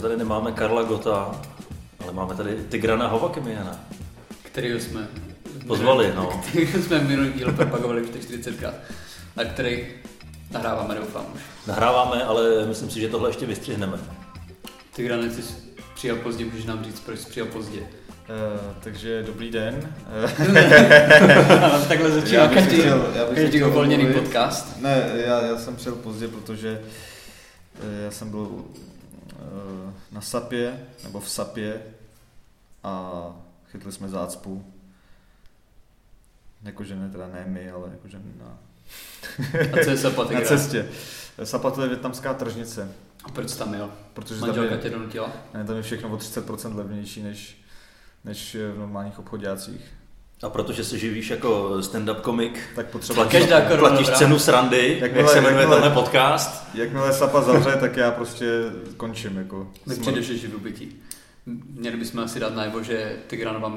Tady nemáme Karla Gotta, ale máme tady Tigrana Hovakimiana. Kterýho jsme pozvali, no. Kterýho jsme minulý díl propagovali už 40krát, na který nahráváme, doufám už. Nahráváme, ale myslím si, že tohle ještě vystřihneme. Tigrane, jsi přijal pozdě, můžeš nám říct, proč jsi přijal pozdě. Takže dobrý den. Takhle začíná každý uvolněný podcast. Ne, já jsem přijel pozdě, protože já jsem byl na Sapě, nebo v Sapě a chytli jsme zácpu. Jakože ne, teda ne my, ale jakože na... A co je Sapa? Na cestě. Sapa to je vietnamská tržnice. A proč tam jel? Protože manželka tě donutila? Ne, tam je všechno o 30% levnější než v normálních obchoďácích. A protože se živíš jako stand-up komik, tak platíš cenu srandy, jak se jmenuje tenhle podcast. Jakmile Sapa zavře, tak já prostě končím. Jako. Nepřijdeš ještě do bytí. Měli bychom asi dát najevo, že Tigranova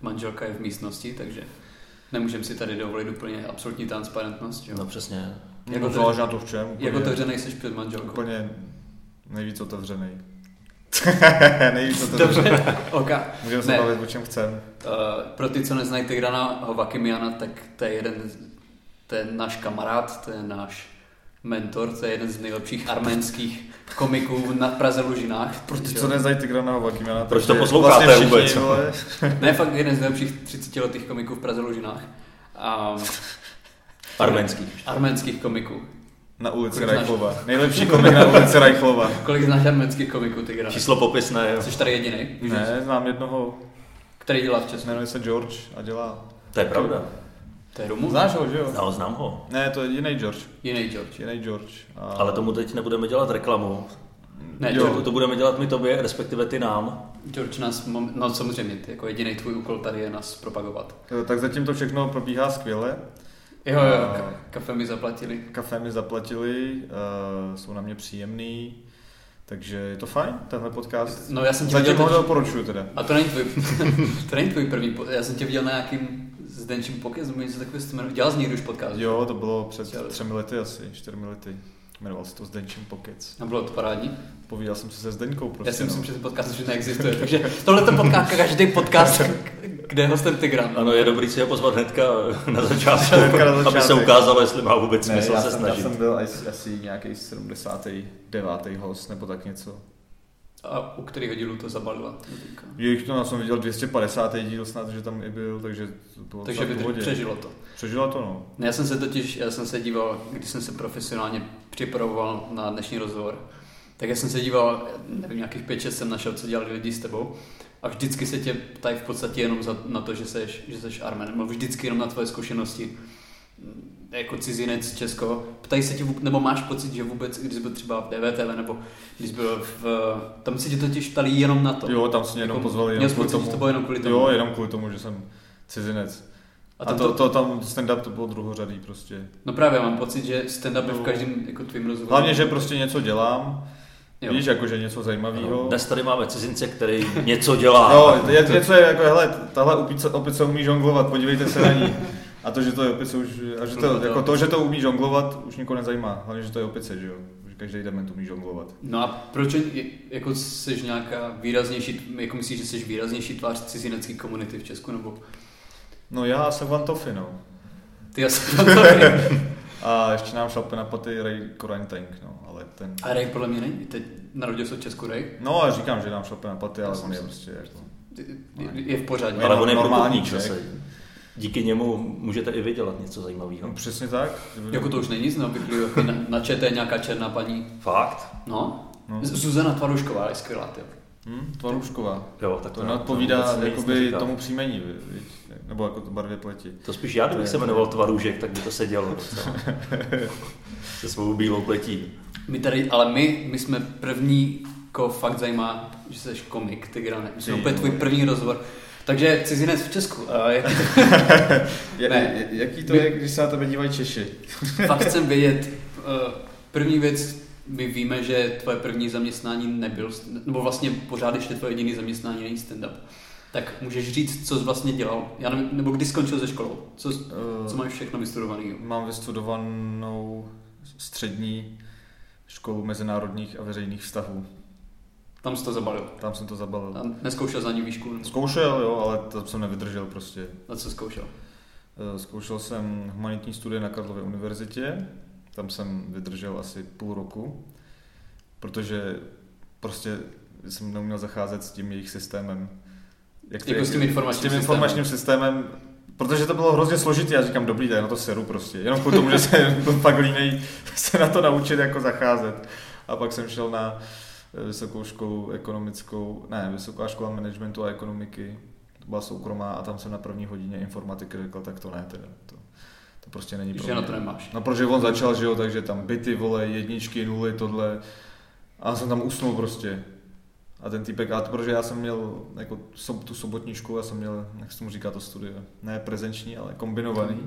manželka je v místnosti, takže nemůžeme si tady dovolit úplně absolutní transparentnost. Jo? No přesně. Jako záleží na to v čem. Jak otevřenej jsi před manželkou? Úplně nejvíc otevřenej. Dobře, oka. Můžeme se bavit, o čem chcem. Pro ty, co neznají Tigrana Hovakimiana, tak to je náš kamarád, to je náš mentor, to je jeden z nejlepších arménských komiků na Praze Lužinách. Pro ty, co neznají Tigrana Hovakimiana, proč to posloucháte vlastně vůbec? Ne, fakt jeden z nejlepších 30letých komiků v Praze Lužinách. Arménských komiků. Na ulici Reichlova. Nejlepší komik na ulici Reichlova. Kolik znáš arménských komiků, Tigrane? Číslo popisné, jo. Jsi tady jedinej? Ne, znám jednoho. Který dělá v Česku? Jmenuje se George a dělá... To je pravda. To je domů. Znáš ho, že jo? No, znám ho. Ne, to je jiný George. Jiný George. A... Ale tomu teď nebudeme dělat reklamu. Ne, George, to budeme dělat my tobě, respektive ty nám. George nás, no samozřejmě, jako jediný tvůj úkol tady je nás propagovat. Tak zatím to všechno probíhá skvěle. Jo, kafe mi zaplatili. Jsou na mě příjemný, takže je to fajn, tenhle podcast. No já jsem tě viděl... Doporučuji teda. A to není tvůj, první podcast, já jsem tě viděl na nějakým zdenčím pokezu, můžu se takové jmenovat, dělal z někdy už podcast? Jo, to bylo před 3 lety asi, 4 lety. Jmenoval se to Zdenčím pokec. A bylo to parádní? Povídal jsem se Zdenkou prostě. Já si myslím, že ten podcast už neexistuje, takže tohleto podcast, každý podcast, kde je hostem Tigran. Ano, je dobrý si ho pozvat hnedka na začátku, aby se ukázalo, jestli má vůbec smysl se snažit. Já jsem byl asi nějaký 79. host nebo tak něco. A u kterého dílu to zabalila? Jejich to, já jsem viděl 250. díl snad, že tam i byl, takže to bylo v pohodě. Takže přežilo to. Přežilo to, no. Já jsem se díval, když jsem se profesionálně připravoval na dnešní rozhovor, tak já jsem se díval, nevím, nějakých 5-6 jsem našel, co dělali lidi s tebou a vždycky se tě ptají v podstatě jenom na to, že seš Armen, nebo vždycky jenom na tvoje zkušenosti jako cizinec Česko. Ptají se ti, nebo máš pocit, že vůbec, když byl třeba v DVTV, nebo když byl tam se ti totiž ptali jenom na to. Jo, tam se mě jenom jako, pozvali jenom kvůli tomu. Jo, jenom kvůli tomu, že jsem cizinec. A to tam stand-up to bylo druhořadý prostě. No právě, já mám pocit, že stand-up je v každém jako tvým rozhovoru. Hlavně, že prostě něco dělám. Jo. Víš, jakože něco zajímavého. Dnes tady máme cizince, který něco dělá. No, něco je jako, hele, tahle opice umí žonglovat, podívejte se na ní. A to, že to je opice už, a že to, jako to, že to umí žonglovat, už nikoho nezajímá. Hlavně, že to je opice, že jo. Každý dement umí žonglovat. No a proč jako jsi nějaká výraznější, jako myslíš, že jsi výraznější tvář cizinecké komunity v Česku, nebo? No já jsem Van Toffy, no. Ty, já jsem Van Toffy. A ještě nám šlape na paty Ray Koranteng, no, ale ten... A Ray podle mě není, teď narodil se v Česku Ray? No a říkám, že nám šlape na paty, ale on je prostě... Je v pořádě. Ale on je normální čas. Díky němu můžete i vydělat něco zajímavého. No, přesně tak. Jako to už není nic, jako na ČT nějaká černá paní. Fakt? No. Zuzana Tvarušková je skvělá, typ. Tvarušková. Jo, tak to odpovídá tomu příjmení, nebo jako to barvě pleti. To spíš já, kdybych se jmenoval Tvarůžek, tak by to sedělo. Se svou bílou pletí. My tady, ale my jsme první, koho fakt zajímá, že jsi komik, Tigrane. My jsme úplně tvůj první rozhovor. Takže cizinec v Česku. Jaký to je, když se na tebe dívají Češi? Fakt chcem vědět. První věc, my víme, že tvoje první zaměstnání nebyl, nebo vlastně pořád ještě tvoje jediné zaměstnání není stand-up. Tak můžeš říct, co jsi vlastně dělal? Já nevím, nebo kdy skončil ze školou? Co máš všechno vystudovaný? Mám vystudovanou střední školu mezinárodních a veřejných vztahů. Tam jsi to zabalil? Tam jsem to zabalil. A neskoušel za ní výšku? Zkoušel, jo, ale to jsem nevydržel prostě. A co zkoušel? Zkoušel jsem humanitní studie na Karlově univerzitě. Tam jsem vydržel asi půl roku, protože prostě jsem neuměl zacházet s tím jejich systémem. S tím informačním systémem. Protože to bylo hrozně složité, já říkám, dobrý, tak na to seru prostě. Jenom kvůli tomu, že se pak línej se na to naučit jako zacházet. A pak jsem šel na vysokou školu ekonomickou, ne, vysoká škola managementu a ekonomiky, to byla soukromá a tam jsem na první hodině informatiky řekl, tak to ne teda. To prostě není problém. Že na to nemáš. No protože on začal, že jo, takže tam byty, vole, jedničky, nuly, tohle. A jsem tam usnul prostě. A ten týpek, a to, protože já jsem měl jako tu sobotní školu, já jsem měl, jak se tomu říká to studio, ne prezenční, ale kombinovaný.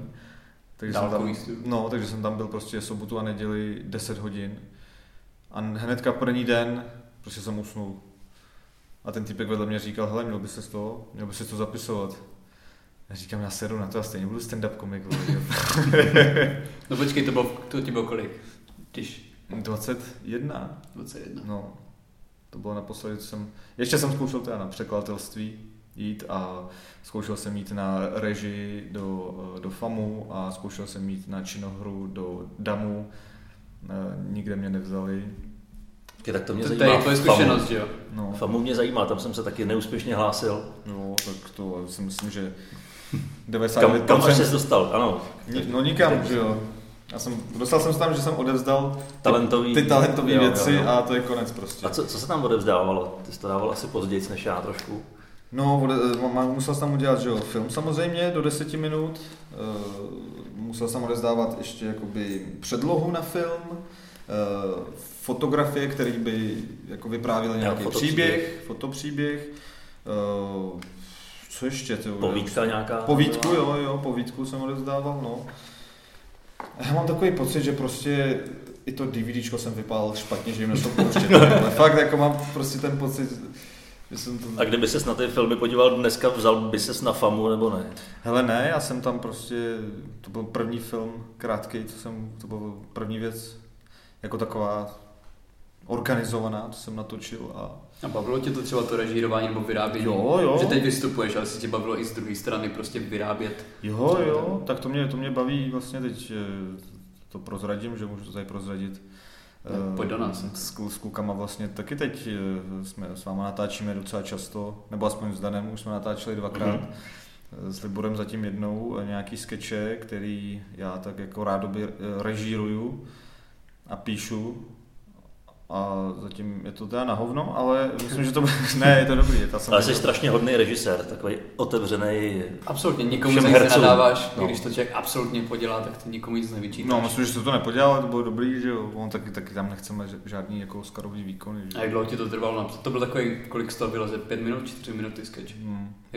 Takže jsem tam byl prostě sobotu a neděli 10 hodin. A hnedka první den prostě jsem usnul. A ten týpek vedle mě říkal, hele, měl by se to zapisovat. Já říkám, já sedu na to, já stejně budu stand-up komik. No počkej, to ti bylo kolik? 21. 21. No, to bylo naposledy, co jsem... Ještě jsem zkoušel teda na překladatelství jít a zkoušel jsem jít na režii do FAMU a zkoušel jsem jít na činohru do DAMu. Nikde mě nevzali. Tak to mě zajímá. To je tvoje zkušenost, jo? No. FAMU mě zajímá, tam jsem se taky neúspěšně hlásil. No, tak to si myslím, že... 99%. Kam až jsi dostal, ano. No nikam, že jo. Dostal jsem se tam, že jsem odevzdal ty talentové věci jo. A to je konec prostě. A co se tam odevzdávalo? Ty jsi to dával asi později než já trošku. No, musel jsem tam udělat, že jo, film samozřejmě do 10 minut. Musel jsem odevzdávat ještě jakoby předlohu na film, fotografie, které by jako vyprávěly nějaký fotopříběh. Co ještě? Povídka nějaká? Povídku jsem odevzdával, no. Já mám takový pocit, že prostě i to DVDčko jsem vypálil špatně, že jim to pouštět. Ale fakt jako mám prostě ten pocit, že jsem to... A kdyby ses na ty filmy podíval dneska, vzal by ses na FAMU nebo ne? Hele ne, já jsem tam prostě, to byl první film, krátký, to byl první věc, jako taková organizovaná, to jsem natočil a bavilo tě to třeba to režírování nebo vyrábění? Jo. Že teď vystupuješ, ale se tě bavilo i z druhé strany prostě vyrábět. Jo, tak to mě baví vlastně teď, to prozradím, že můžu to tady prozradit. Pojď do nás. S klukama vlastně taky teď jsme s váma natáčíme docela často, nebo aspoň s Danem už jsme natáčeli 2krát. S Liborem zatím jednou nějaký skeče, který já tak jako rádoby režíruju a píšu. A zatím je to teda na hovno, ale myslím, že to ne, je to dobrý. Ale jsi strašně hodný režisér, takový otevřený. Absolutně, nikomu nic nenadáváš, když to člověk absolutně podělá, tak to nikomu nic nevyčítáš. No, myslím, že se to nepodělalo, to bylo dobrý, že jo, on taky tam nechceme žádný jako Oscarový výkony. Že? A jak dlouho ti to trvalo? To byl takový, kolik z toho bylo, 5 minut, 4 minuty sketch?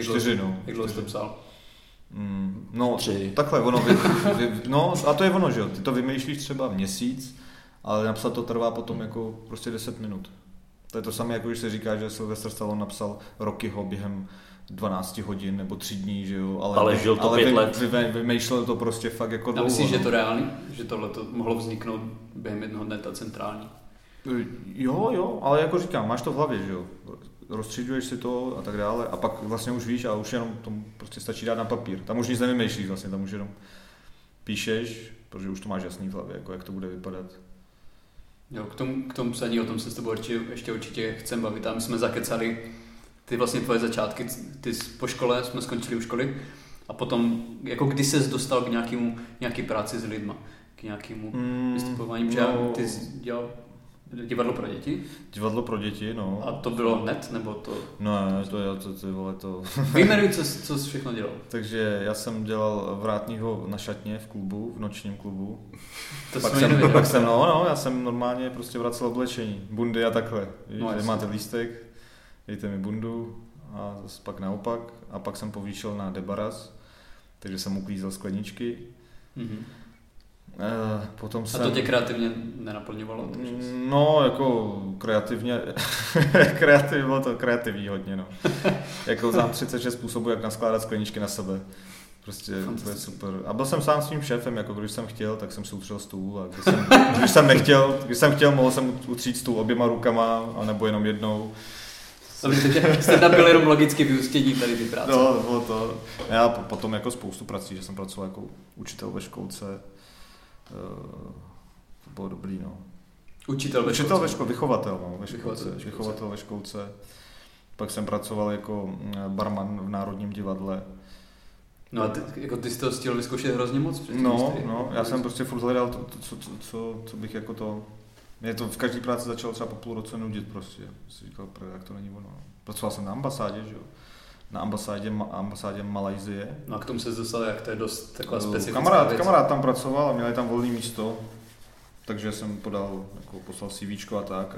4, Jak dlouho jsi to psal? No, 3. Takhle, ono, no a to je ono, že jo, ty to vymýšlíš třeba měsíc. Ale napsat to trvá potom jako prostě 10 minut. To je to samé, jako když se říká, že Sylvester Stallone napsal Rockyho během 12 hodin nebo 3 dní, že jo, ale žil to 5 let. Vymýšlel to prostě fakt jako dlouho. Myslíš, že to reálný? Že tohle to mohlo vzniknout během jednoho dne ta centrální? Jo, ale jako říkám, máš to v hlavě, že jo. Rozstřiďuješ si to a tak dále a pak vlastně už víš a už jenom tomu prostě stačí dát na papír. Tam už nic nevymýšlíš vlastně, tam už jenom píšeš, protože už to máš jasný v hlavě, jako jak to bude vypadat. Jo, k tomu psaní, o tom se s tebou ještě určitě chcem bavit a my jsme zakecali ty vlastně tvoje začátky, ty po škole, jsme skončili u školy a potom, jako kdy ses dostal k nějaký práci s lidma, k nějakému vystupování, protože ty jsi dělal Divadlo pro děti? Divadlo pro děti, no. A to bylo hned, nebo to? Ne, to... Vyjmenuji, co jsi všechno dělal. Takže já jsem dělal vrátního na šatně v klubu, v nočním klubu. To já jsem normálně prostě vracel oblečení, bundy a takhle. No, máte lístek, dejte mi bundu a zase pak naopak. A pak jsem povýšel na debaraz, takže jsem uklízel skleničky. Mm-hmm. A to tě kreativně nenaplňovalo? No, jako kreativně, bylo to kreativní hodně, no. Jako znám 36 způsobů, jak naskládat skleničky na sebe. Prostě to je super. A byl jsem sám svým šéfem, jako když jsem chtěl, tak jsem si utřel stůl. A když jsem nechtěl, mohl jsem utřít stůl oběma rukama, anebo jenom jednou. Jste tam byl jenom logicky vyústění tady ty práce. No, to bylo to. Já potom jako spoustu prací, že jsem pracoval jako učitel ve školce. To bylo dobrý, no. Vychovatel ve školce. Pak jsem pracoval jako barman v Národním divadle. No a ty jsi to stihl vyzkoušet hrozně moc? Já jsem prostě furt hledal to, co bych jako to... Mě to v každé práci začalo třeba po půl roce nudit prostě. Jsem říkal, jak to není ono. Pracoval jsem na ambasádě, že jo? Na ambasádě Malajsie. No a k tomu se dostal, jak to je dost taková specifická věc. Kamarád tam pracoval a měli tam volné místo, takže jsem poslal CVčko a tak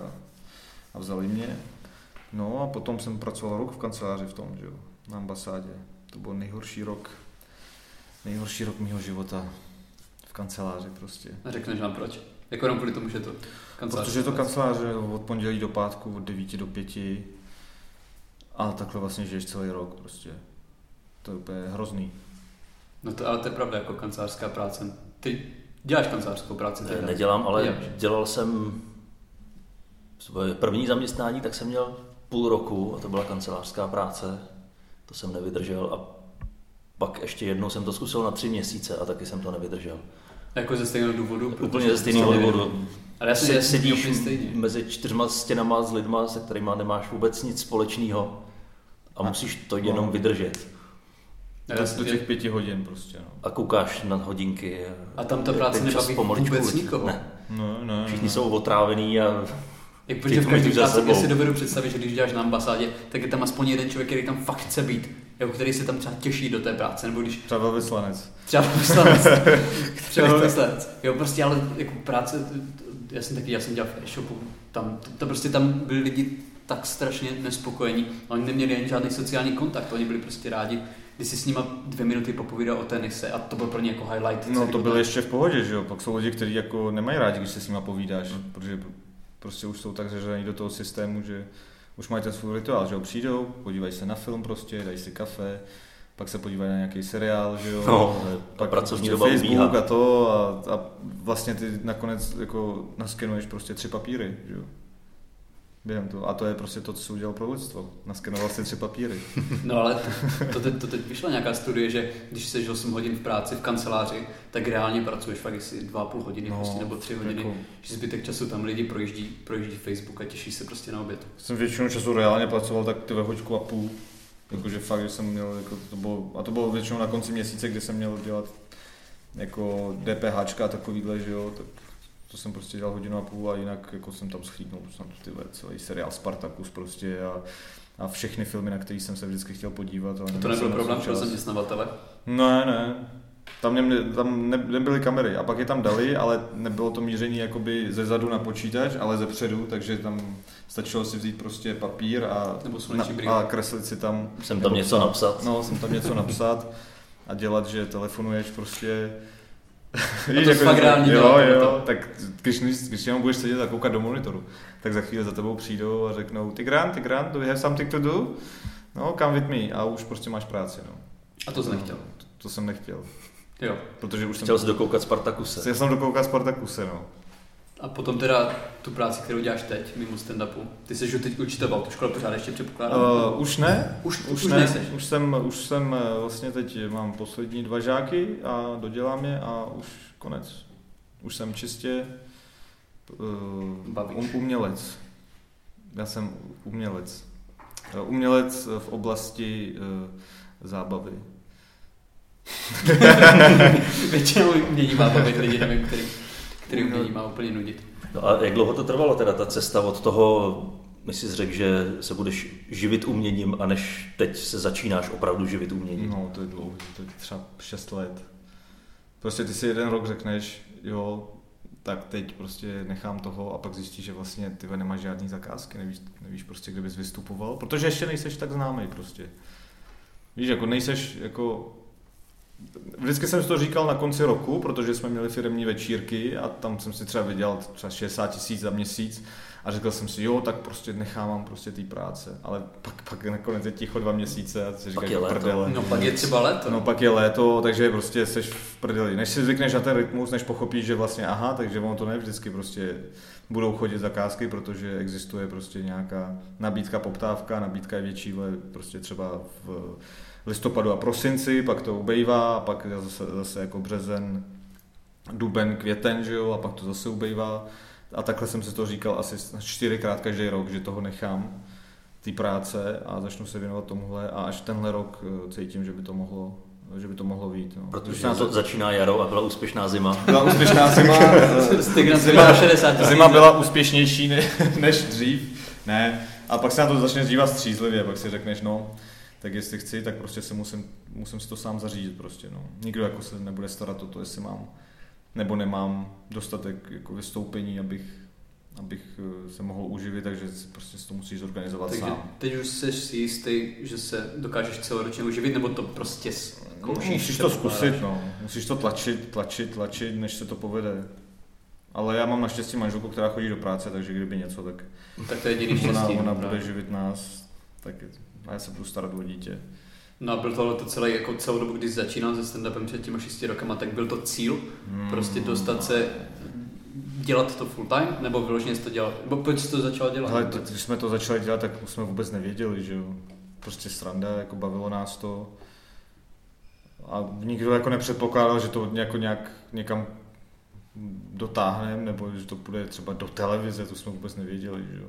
a vzali mě. No a potom jsem pracoval rok v kanceláři v tom, že jo, na ambasádě. To byl nejhorší rok mýho života v kanceláři prostě. A řekneš nám proč? Jako jenom kvůli tomu, že to kancelář? Protože je to kancelář od pondělí do pátku, od 9 do 5. A takhle vlastně žiješ celý rok prostě. To je úplně hrozný. No to, ale to je pravda jako kancelářská práce. Ty děláš kancelářskou práci? Ne, nedělám, ale dělal jsem svoje první zaměstnání, tak jsem měl půl roku a to byla kancelářská práce. To jsem nevydržel a pak ještě jednou jsem to zkusil na 3 měsíce a taky jsem to nevydržel. Jako ze stejného důvodu? Úplně ze stejného důvodu. Ale já si sedíš mezi 4 stěnama s lidma, se kterýma nemáš vůbec nic společného a musíš to jenom vydržet. Do těch 5 hodin prostě. No. A koukáš na hodinky. A tam ta práce nebaví vůbec nikoho. Ne. Všichni jsou otrávený a... Protože v každém části, když si dovedu představit, že když děláš na ambasádě, tak je tam aspoň jeden člověk, který tam fakt chce být, jako který se tam třeba těší do té práce, nebo když... Třeba velvyslanec. Jo, prostě, ale jako práce, já jsem dělal v e-shopu, tam byli lidi tak strašně nespokojení, oni neměli ani žádný sociální kontakt, oni byli prostě rádi, když si s nima 2 minuty popovídal o tenise a to byl pro ně jako highlight. No to bylo ještě v pohodě, že jo, pak jsou lidi, kteří jako nemají rádi, když se s nima povídáš, protože prostě už jsou tak zařazení do toho systému, že už mají ten svůj rituál, že jo, přijdou, podívají se na film prostě, dají si kafe, pak se podívají na nějaký seriál, že jo, pak pracovní doba Facebook a to a vlastně ty nakonec jako naskenuješ prostě 3 papíry, že jo, během toho. A to je prostě to, co se udělal pro lidstvo, naskenoval si 3 papíry. No ale to teď vyšla nějaká studie, že když jsi 8 hodin v práci, v kanceláři, tak reálně pracuješ fakt asi 2,5 hodiny prostě, nebo 3 hodiny, jako... že zbytek času tam lidi projíždí Facebook a těší se prostě na oběd. Jsem většinu času reálně pracoval tak 2,5 hodiny, jakože fakt, že jsem měl, jako to bylo většinou na konci měsíce, kdy jsem měl dělat jako DPHčka a takovýhle, že jo, tak... To jsem prostě dělal 1,5 hodiny a jinak jako jsem tam schlídnul celý seriál Spartacus prostě a všechny filmy, na které jsem se vždycky chtěl podívat. Ale to nebyl problém pro zaměstnavatele? Ne. Tam nebyly kamery a pak je tam dali, ale nebylo to míření jakoby ze zadu na počítač, ale ze předu, takže tam stačilo si vzít prostě papír a kreslit si tam. Jsem tam něco napsat a dělat, že telefonuješ prostě. Tak když jenom budeš sedět a koukat do monitoru, tak za chvíli za tebou přijdou a řeknou Tigran, do you have something to do? No, come with me. A už prostě máš práci, no. A to jsi nechtěl. To jsem nechtěl. Jo. Protože už chtěl jsi dokoukat Spartacuse. Chtěl jsem dokoukat Spartacuse, no. A potom teda tu práci, kterou děláš teď, mimo stand-upu. Ty jsi už teď učitoval, tu školu pořád ještě předpokládám? Už jsem vlastně teď mám poslední 2 žáky a dodělám je a už konec. Už jsem čistě umělec. Já jsem umělec. Umělec v oblasti zábavy. Většinou umění má bavit lidi, nevím, který... který umění má úplně nudit. No a jak dlouho to trvalo teda ta cesta od toho, my jsi řekl, že se budeš živit uměním, a než teď se začínáš opravdu živit uměním? No to je dlouho, to je třeba 6 let. Prostě ty si jeden rok řekneš, jo, tak teď prostě nechám toho, a pak zjistíš, že vlastně ty nemáš žádný zakázky, nevíš prostě, kde bys vystupoval, protože ještě nejseš tak známý prostě. Víš, jako nejseš jako... Vždycky jsem si to říkal na konci roku, protože jsme měli firemní večírky a tam jsem si třeba vydělal třeba 60 000 za měsíc a říkal jsem si, jo, tak prostě nechávám prostě té práce, ale pak nakonec je ticho 2 měsíce a si říkáš, prdele. No pak je třeba léto. No pak je léto, takže prostě seš v prdeli. Než si zvykneš na ten rytmus, než pochopíš, že vlastně aha, takže ono to ne vždycky prostě budou chodit zakázky, protože existuje prostě nějaká nabídka, poptávka, nabídka je větší, prostě třeba v listopadu a prosinci, pak to ubejvá, a pak zase jako březen, duben, květen, že jo, a pak to zase ubejvá. A takhle jsem si to říkal asi 4krát každý rok, že toho nechám, ty práce, a začnu se věnovat tomuhle, a až tenhle rok cítím, že by to mohlo vyjít. No. Protože na to začíná jaro a byla úspěšná zima. Byla úspěšná zima. Zima byla úspěšnější než dřív. Ne. A pak se na to začneš dívat střízlivě, pak si řekneš, no, tak jestli chci, tak prostě se musím si to sám zařídit prostě, no. Nikdo jako se nebude starat o to, jestli mám nebo nemám dostatek jako vystoupení, abych se mohl uživit, takže prostě si to musíš zorganizovat takže sám. Teď už jsi si jistý, že se dokážeš celoročně uživit, nebo to prostě zkoušíš? Musíš to zkusit, no. Musíš to tlačit, než se to povede. Ale já mám naštěstí manželku, která chodí do práce, takže kdyby něco, tak to je jediný štěstí. Ona bude živit nás, a já se budu starat o dítě. No a byl tohle to celé, jako celou dobu, když začínal se stand-upem před těma 6 rokama, tak byl to cíl, prostě dostat se, dělat to full time, nebo vyloženě jsi to dělal, nebo proč jsi to začal dělat? Hele, když jsme to začali dělat, tak jsme vůbec nevěděli, že jo, prostě sranda, jako bavilo nás to a nikdo jako nepředpokládal, že to nějak někam dotáhneme, nebo že to půjde třeba do televize, to jsme vůbec nevěděli, že jo.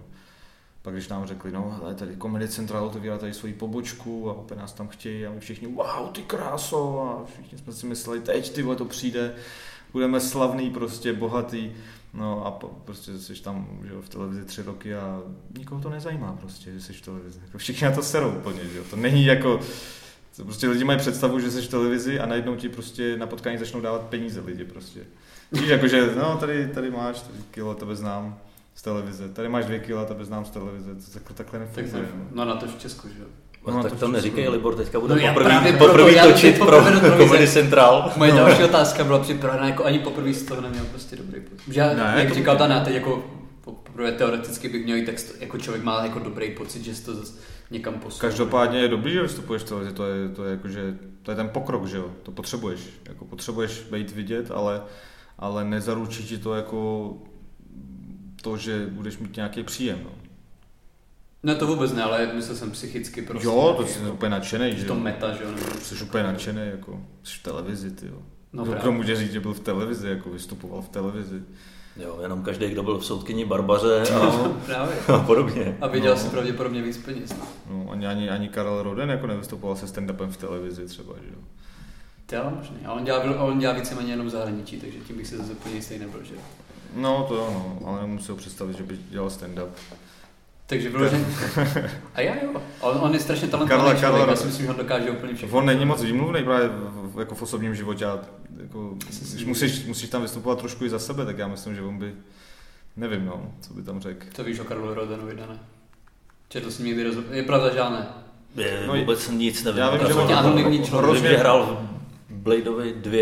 Pak když nám řekli, no hele, tady Comedy Central otevírá tady svoji pobočku a opět nás tam chtějí a my všichni, wow, ty kráso, a všichni jsme si mysleli, teď tyhle to přijde, budeme slavný, prostě bohatý, no a prostě jsi tam, že jo, v televizi 3 roky a nikoho to nezajímá prostě, že jsi v televizi, všichni na to serou úplně, že jo, to není jako, to prostě lidi mají představu, že jsi v televizi a najednou ti prostě na potkání začnou dávat peníze lidi prostě, víš, jakože, no tady máš, 3 kilo, tebe znám z televize. Tady máš 2 kila, tebe znám z televize. To takhle nefunguje. No na to v Česku, že jo? No tak to neříkej, Libor, teďka budeme poprvé točit pro Comedy Central. Moje další otázka byla připravena, jako ani poprvé z toho neměl prostě dobrý pocit. Protože já, jak říkal Dana, teď jako poprvé teoreticky bych měl i text, jako člověk má jako dobrý pocit, že se to zase někam posunul. Každopádně je dobrý, že vystupuješ v televizi, to je ten pokrok, že jo? To potřebuješ, jako potřebuješ být vidět, ale nezaručí ti to jako to, že budeš mít nějaký příjem. No, no to vůbec ne, ale myslel jsem psychicky prostě. Jo, to jsi úplně nadšenej, že jo. To meta, že jo. Jsi úplně nadšenej, jako, jsi v televizi, ty jo. No kdo právě může říct, že byl v televizi, jako vystupoval v televizi. Jo, jenom každý, kdo byl v Soudkyni Barbaře a podobně. A viděl si pravděpodobně víc peněz. No, ani Karel Roden jako nevystupoval se stand-upem v televizi třeba, že jo. To možný, ale on dělá víceméně jenom v zahraničí, takže tím bych se zase úplně jistý nebyl, že? No to jo, no, ale nemusím představit, že by dělal stand-up. Takže vyloženě. A já jo, on je strašně talentovaný člověk, já si myslím, že on dokáže úplně všechno. On není moc výmluvnej právě jako v osobním životě, jako, když musíš tam vystupovat trošku i za sebe, tak já myslím, že on by, nevím no, co by tam řekl. To víš o Karlu Rodenovi, Dane? Četl jsi někdy je pravda, že ne? No, vůbec jsem nic nevím. Já vím, že on anonymní člověk, že hrál Bladeovi 2.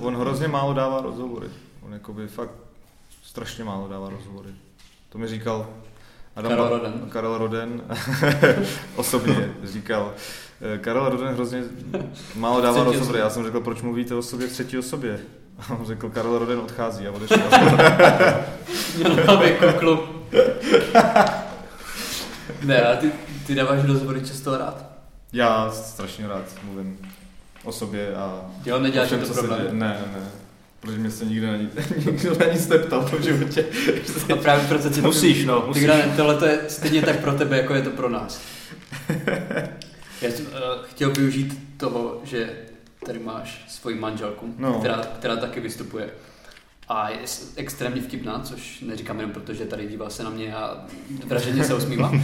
on hrozně málo dává rozhovory. On jakoby fakt strašně málo dává rozhovory. To mi říkal Adam Bala, Karel Roden. Osobně říkal. Karel Roden hrozně málo dává rozhovory. Já jsem řekl, proč mluvíte o sobě v třetí osobě? A on řekl, Karel Roden odchází a odešel. Měl hlavě kuklu. Ne, ale ty dáváš rozhovory často rád? Já strašně rád mluvím o sobě a jo, neděláš to problém. Ne, protože mě se nikdo na nic neptal po životě. A právě proto tě musíš, no. Musíš. Tigran, tohle to je stejně tak pro tebe, jako je to pro nás. Já jsem chtěl využít toho, že tady máš svoji manželku, která taky vystupuje. A je extrémně vtipná, což neříkám jenom proto, že tady dívá se na mě a vraženě se usmívám.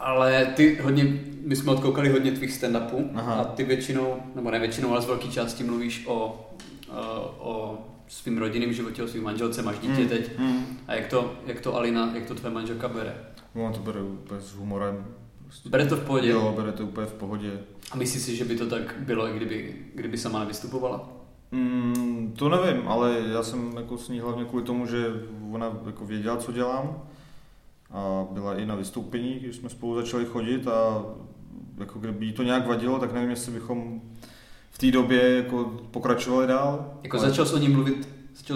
Ale my jsme odkoukali hodně tvých stand-upů. Aha. A ty většinou, nebo ne většinou, ale z velké části mluvíš o svým rodinným životě, o svým manželce, máš dítě teď. A jak to Alina, jak to tvoje manželka bere? Ona to bere úplně s humorem. Bere to v pohodě? Jo, bere to úplně v pohodě. A myslíš si, že by to tak bylo, i kdyby sama nevystupovala? To nevím, ale já jsem jako s ní hlavně kvůli tomu, že ona jako věděla, co dělám, a byla i na vystoupení, když jsme spolu začali chodit, a jako kdyby jí to nějak vadilo, tak nevím, jestli bychom v té době jako pokračovali dál. Jako ale... Začal jsi o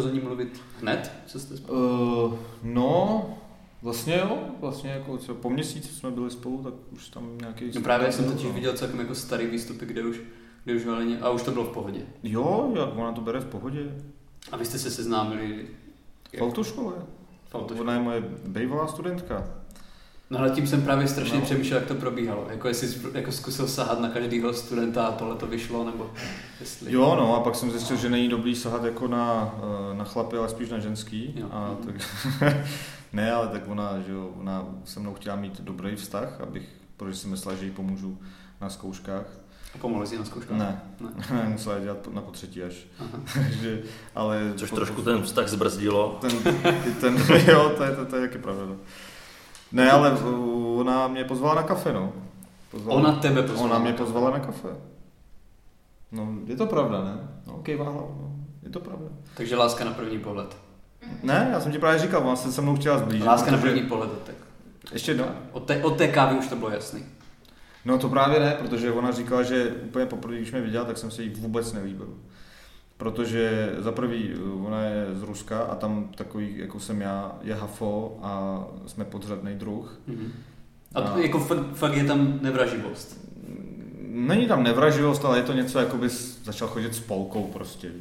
ní mluvit hned? Co jste spolu? Vlastně jo, vlastně jako třeba po měsíci jsme byli spolu, tak už tam nějaký... No právě jsem totiž viděl celkem jako starý výstupy, kde už Haleně, a už to bylo v pohodě. Jo, ona to bere v pohodě. A vy jste se seznámili... Jak? V autoškole. Ona je moje bývalá studentka. No ale tím jsem právě strašně přemýšlel, jak to probíhalo. Jako jestli jako zkusil sahat na každého studenta a tohle to vyšlo, nebo jestli... Jo, no a pak jsem zjistil, že není dobrý sahat jako na chlapy, ale spíš na ženský. Jo. A tak... Ne, ale tak ona se mnou chtěla mít dobrý vztah, protože si myslela, že jí pomůžu na zkouškách. A pomohli jsi na zkouškách? Ne. Musela dělat na potřetí až. Že, ale což trošku ten vztah zbrzdilo. Jo, to je taky pravda. Ne, ale ona mě pozvala na kafe, no. Ona tebe pozvala? Ona mě pozvala na kafe. No, je to pravda, ne? No, kejvá hlavou, no. Je to pravda. Takže láska na první pohled. Ne, já jsem ti právě říkal, ona se se mnou chtěla zblížit. Láska na první pohled, tak. Ještě jednou? Od té kávy už to bylo jasný. No to právě ne, protože ona říkala, že úplně poprvé, když mě viděla, tak jsem se jí vůbec nelíbil. Protože za prvý, ona je z Ruska a tam takový, jako jsem já, je hafo a jsme podřadný druh. Mm-hmm. A jako fakt je tam nevraživost? Není tam nevraživost, ale je to něco, jako bys začal chodit s polkou prostě.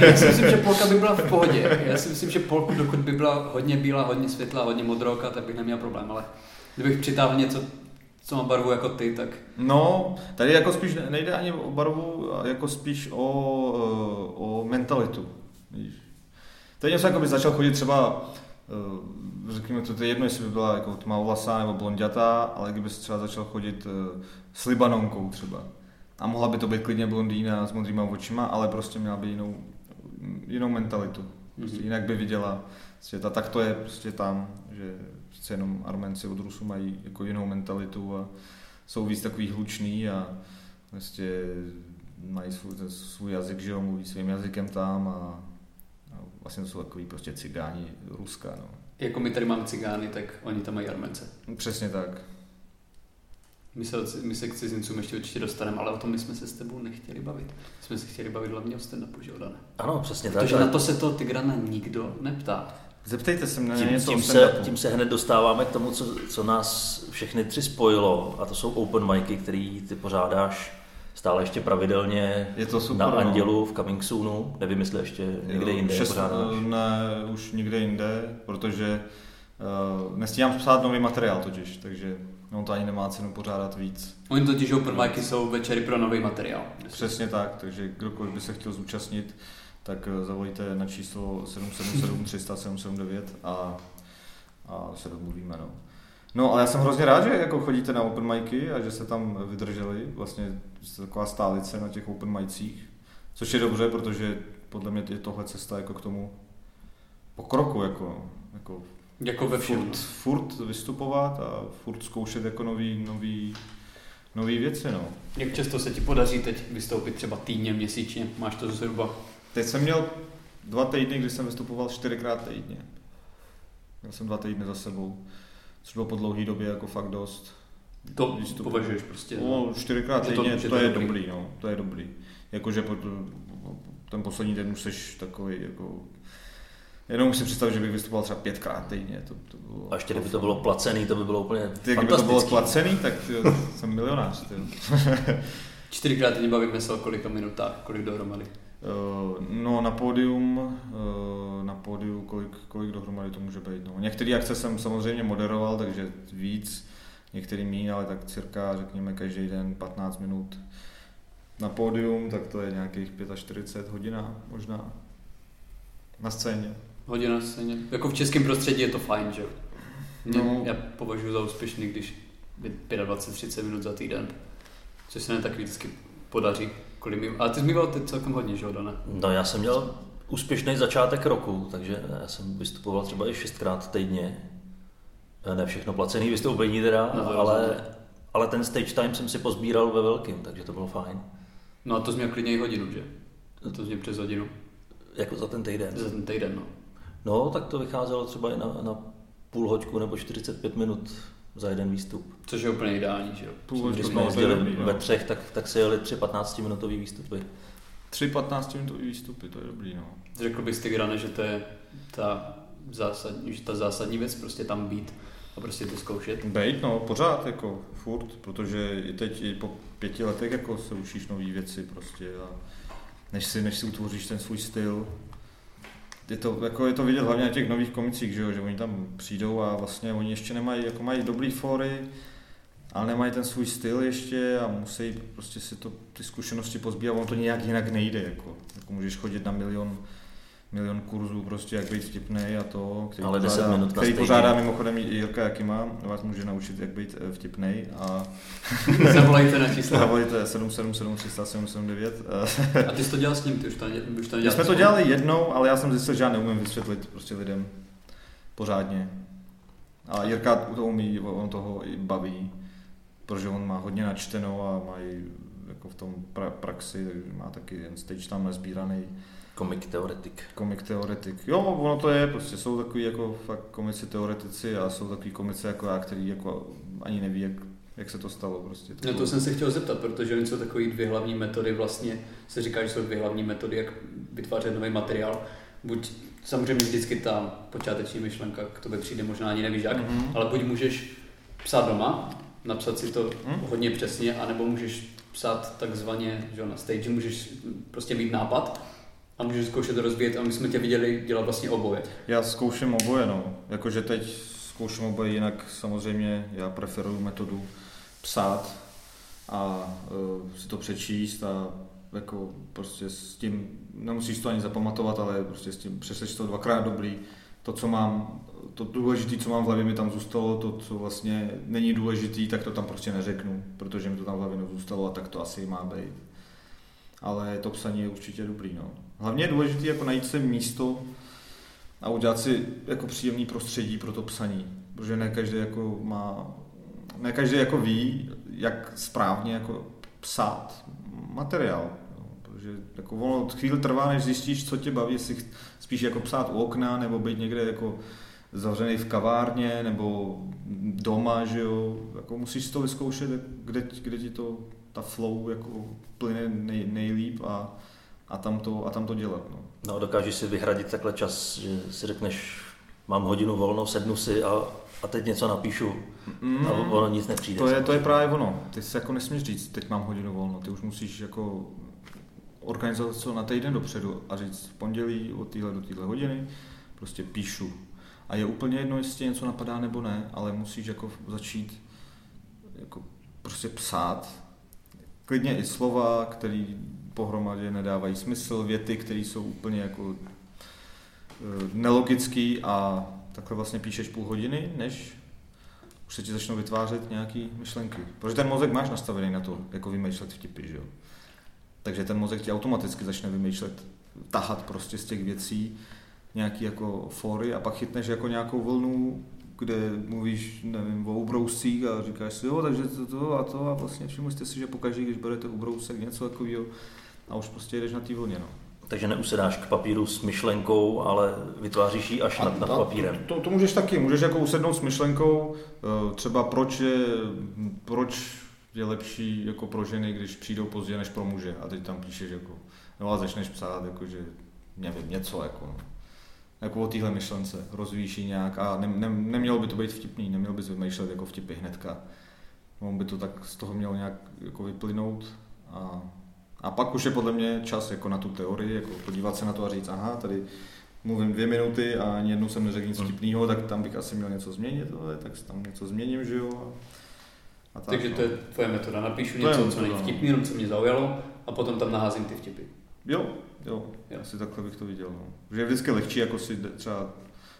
Já si myslím, že polka by byla v pohodě. Já si myslím, že polku, dokud by byla hodně bílá, hodně světlá, hodně modrouka, tak bych neměl problém, ale kdybych přitáhl něco, co má barvu jako ty, tak... No, tady jako spíš nejde ani o barvu, jako spíš o mentalitu. To je něco, jako by začal chodit třeba, řekněme, to je jedno, jestli by byla jako tmavovlasá nebo blondětá, ale kdyby se třeba začal chodit s libanonkou třeba. A mohla by to být klidně blondýna s modrýma očima, ale prostě měla by jinou mentalitu. Prostě jinak by viděla světa. Tak to je prostě tam, že přece jenom Arménci od Rusů mají jako jinou mentalitu a jsou víc takový hlučný a prostě mají svůj jazyk, že jo, mluví svým jazykem tam a vlastně jsou takový prostě cigáni Ruska, no. Jako my tady máme cigány, tak oni tam mají Arménce. Přesně tak. My se k cizincům ještě určitě dostaneme, ale o tom my jsme se s tebou nechtěli bavit. My jsme se chtěli bavit hlavně o stand-upu, že jo, Dane? Ano, přesně tak. Protože na to se to Tigrana nikdo neptá. Zeptejte se mě na něco o stand-upu. Tím se hned dostáváme k tomu, co nás všechny tři spojilo, a to jsou open micy, který ty pořádáš stále ještě pravidelně. Je to super, na Andělu, v Coming Soonu, nevím, jestli ještě někde jinde pořádáš. Ne, už někde jinde, protože nestíhám psát nový materiál totiž, takže... No to ani nemá cenu pořádat víc. Oni totiž open micy jsou večery pro nový materiál. Přesně tak, takže kdokoliv by se chtěl zúčastnit, tak zavolíte na číslo 777 300 779 a se domluvíme. No ale já jsem hrozně rád, že jako chodíte na open micy a že se tam vydrželi. Vlastně jste taková stálice na těch open micích, což je dobře, protože podle mě je tohle cesta jako k tomu pokroku. Jako ve všem. Furt vystupovat a furt zkoušet jako nový věci, no. Jak často se ti podaří teď vystoupit třeba týdně, měsíčně? Máš to zhruba? Teď jsem měl 2 týdny, kdy jsem vystupoval 4x týdně. Měl jsem 2 týdny za sebou. Což bylo po dlouhý době jako fakt dost. To výstupu. Považuješ prostě? No, 4x týdně, to je dobrý, no. To je dobrý. Jakože ten poslední den už seš takový jako... Jenom musím představit, že bych vystupoval třeba 5x týdně. To bylo... A ještě kdyby to bylo placený, to by bylo úplně fantastický. Kdyby to bylo placený, tak jsem milionář. 4x týdně bavíme se o kolika minutách, kolik dohromady? No na pódium kolik dohromady to může být. No. Některé akce jsem samozřejmě moderoval, takže víc, některé míň, ale tak cirka, řekněme, každý den 15 minut. na pódium, tak to je nějakých 45 hodina možná na scéně. Hodina na scéně. Jako v českém prostředí je to fajn, že? No. Já považuji za úspěšný, když 25-30 minut za týden, což se ne tak vždycky podaří. Ale ty jsi mýval celkem hodně, že jo, Dane? No, já jsem měl úspěšný začátek roku, takže já jsem vystupoval třeba i 6krát týdně. Ne všechno placený vystoupení teda, no, ale ten stage time jsem si pozbíral ve velkým, takže to bylo fajn. No a to jsi měl klidně i hodinu, že? To jsi měl přes hodinu. Jako za ten týden? Za ten týden, no. No, tak to vycházelo třeba i na půl hoďku nebo 45 minut za jeden výstup. Což je úplně ideální, že jo? Když jsme jezdili ve třech, tak se jeli 3 15-minutový výstupy. 3 15-minutový výstupy, to je dobrý, no. Řekl bych, Tigrane, že to je ta zásadní věc, prostě tam být a prostě to zkoušet. Bejt, no, pořád, jako, furt, protože i teď, i po 5 letech, jako, se učíš nový věci, prostě, a než si utvoříš ten svůj styl. Je to vidět hlavně na těch nových komicích, že oni tam přijdou a vlastně oni ještě nemají, jako mají dobrý fóry, ale nemají ten svůj styl ještě a musí prostě si to, ty zkušenosti pozbírat, ono to nějak jinak nejde, jako můžeš chodit na milion kurzů, prostě jak být vtipnej a to, který pořádá mimochodem Jirka Jakima, vás může naučit, jak být vtipnej a... Zavolejte na číslo. Zavolejte 777 3779. A ty jsi to dělal s ním, ty už to nedělal? My jsme to dělali jednou, ale já jsem zjistil, že já neumím vysvětlit prostě lidem pořádně. A Jirka to umí, on toho i baví, protože on má hodně načteno a má i jako v tom praxi, takže má taky ten stage tam nazbíraný. Komik teoretik. Jo, ono to je, prostě jsou takový jako fakt komici teoretici a jsou takový komici jako já, který jako ani neví, jak se to stalo prostě. No to jsem se chtěl zeptat, protože oni jsou takový dvě hlavní metody, vlastně se říká, že jsou dvě hlavní metody, jak vytvářet nový materiál. Buď samozřejmě vždycky ta počáteční myšlenka k tobě přijde, možná ani nevíš jak, ale buď můžeš psát doma, napsat si to hodně přesně, anebo můžeš psát takzvaně, že na stage, můžeš prostě mít nápad a můžeš zkoušet rozvíjet, a my jsme tě viděli dělat vlastně oboje. Já zkouším oboje, no. Jakože teď zkouším oboje, jinak samozřejmě já preferuju metodu psát a si to přečíst a jako prostě s tím, nemusíš to ani zapamatovat, ale prostě s tím přeseš to 2x dobrý. To, co mám, to důležité, co mám v hlavě, mi tam zůstalo, to, co vlastně není důležitý, tak to tam prostě neřeknu, protože mi to tam v hlavě nezůstalo a tak to asi má být. Ale to psaní je určitě dobrý, no. Hlavně je důležité jako najít si místo a udělat si jako příjemný prostředí pro to psaní, protože ne každý jako ví, jak správně jako psát materiál, no. Protože jako ono chvíli trvá, než zjistíš, co tě baví, jestli spíš jako psát u okna nebo být někde jako zavřený v kavárně nebo doma, že jo, jako musíš si to vyzkoušet, kde ti to ta flow jako plyne nejlíp a tam to dělat. No, dokážeš si vyhradit takhle čas, že si řekneš, mám hodinu volnou, sednu si a teď něco napíšu a ono nic nepřijde. To je právě ono, ty si jako nesmíš říct, teď mám hodinu volnou, ty už musíš jako organizovat co na týden dopředu a říct v pondělí od téhle do téhle hodiny prostě píšu. A je úplně jedno, jestli něco napadá nebo ne, ale musíš jako začít jako prostě psát. Klidně i slova, které pohromadě nedávají smysl, věty, které jsou úplně jako nelogické a takhle vlastně píšeš půl hodiny, než už se ti začnou vytvářet nějaké myšlenky. Protože ten mozek máš nastavený na to, jako vymýšlet vtipy, že jo? Takže ten mozek ti automaticky začne vymýšlet, tahat prostě z těch věcí nějaké jako fóry a pak chytneš jako nějakou vlnu, kde mluvíš, nevím, o ubrouscích a říkáš si, jo, takže to a vlastně všimli jste si, že pokaždé, když berete ubrousek, něco takového a už prostě jedeš na té vlně, no. Takže neusedáš k papíru s myšlenkou, ale vytváříš ji až nad papírem. To můžeš taky, můžeš jako usednout s myšlenkou, třeba proč je lepší jako pro ženy, když přijdou pozdě, než pro muže a teď tam píšeš jako, no a začneš psát jako, že nevím, něco jako, no. Jako o téhle myšlence, rozvíjíš ji nějak a nemělo by to být vtipný, neměl bys vymýšlet jako vtipy hnedka. On by to tak z toho měl nějak jako vyplynout a pak už je podle mě čas jako na tu teorii, jako podívat se na to a říct, aha, tady mluvím 2 minuty a ani jednou jsem neřekl nic vtipnýho, tak tam bych asi měl něco změnit, ale tak tam něco změním, že jo. A tak, takže no. To je tvoje metoda. Napíšu to něco, co nejvtipný, jenom co mě zaujalo a potom tam naházím ty vtipy. Jo. Asi takhle bych to viděl. No. Že je vždycky lehčí, jako si třeba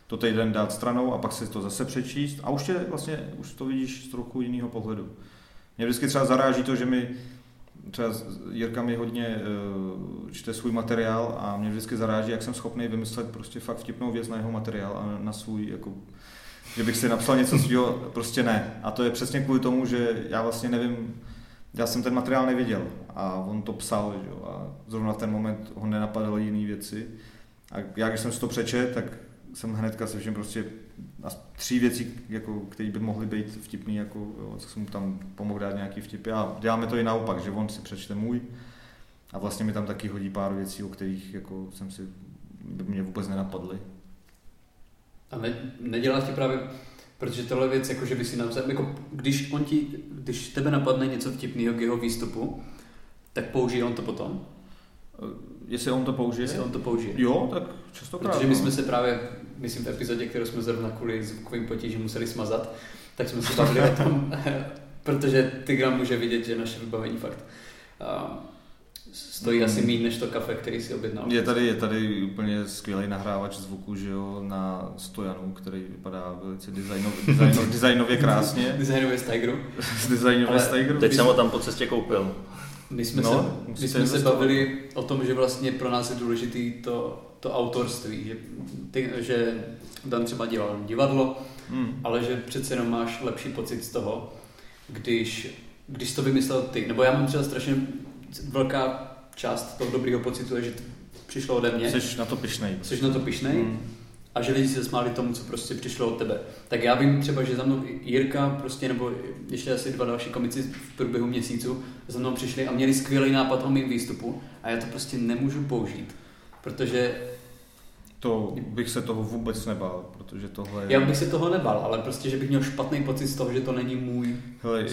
to týden dát stranou a pak si to zase přečíst a už tě vlastně, už to vidíš z trochu jiného pohledu. Mě vždycky třeba zaráží to, že mi třeba Jirka mi hodně čte svůj materiál a mě vždycky zaráží, jak jsem schopný vymyslet prostě fakt vtipnou věc na jeho materiál a na svůj, jako, že bych si napsal něco svýho, prostě ne. A to je přesně kvůli tomu, že já vlastně nevím, já jsem ten materiál neviděl a on to psal, že jo, a zrovna v ten moment ho nenapadaly jiné věci. A já, když jsem si to přečet, tak jsem hnedka se všem prostě tří věcí, jako, které by mohly být vtipný, jako, jo, co jsem mu tam pomohl dát nějaký vtipy. A děláme to i naopak, že on si přečte můj a vlastně mi tam taky hodí pár věcí, o kterých jako, jsem si, mě vůbec nenapadly. A neděláš ti právě, protože tohle věc, jako, že by si napsal, jako, když tebe napadne něco vtipného k jeho výstupu, tak použije on to potom? Jestli on to použije? Jo, tak častokrát. Protože my jsme se právě, myslím v epizodě, kterou jsme zrovna kvůli zvukovým potížím museli smazat, tak jsme se bavili o tom, protože Tigran může vidět, že naše vybavení fakt stojí asi méně než to kafe, který si objednal. Je tady úplně skvělý nahrávač zvuku, že jo, na stojanu, který vypadá velice designově krásně. Designově z Tigru. Teď jsem ho tam po cestě koupil. My jsme se bavili o tom, že vlastně pro nás je důležitý to autorství, že Dan třeba dělal divadlo, ale že přece jenom máš lepší pocit z toho, když to vymyslel ty. Nebo já mám třeba strašně velká část toho dobrýho pocitu je, že přišlo ode mě. Jsi na to pyšnej. A že lidi se smáli tomu, co prostě přišlo od tebe. Tak já vím třeba, že za mnou Jirka prostě, nebo ještě asi dva další komici v průběhu měsíců za mnou přišli a měli skvělý nápad o mým výstupu a já to prostě nemůžu použít, protože... To bych se toho vůbec nebál, protože tohle je... Já bych se toho nebál, ale prostě, že bych měl špatný pocit z toho, že to není můj...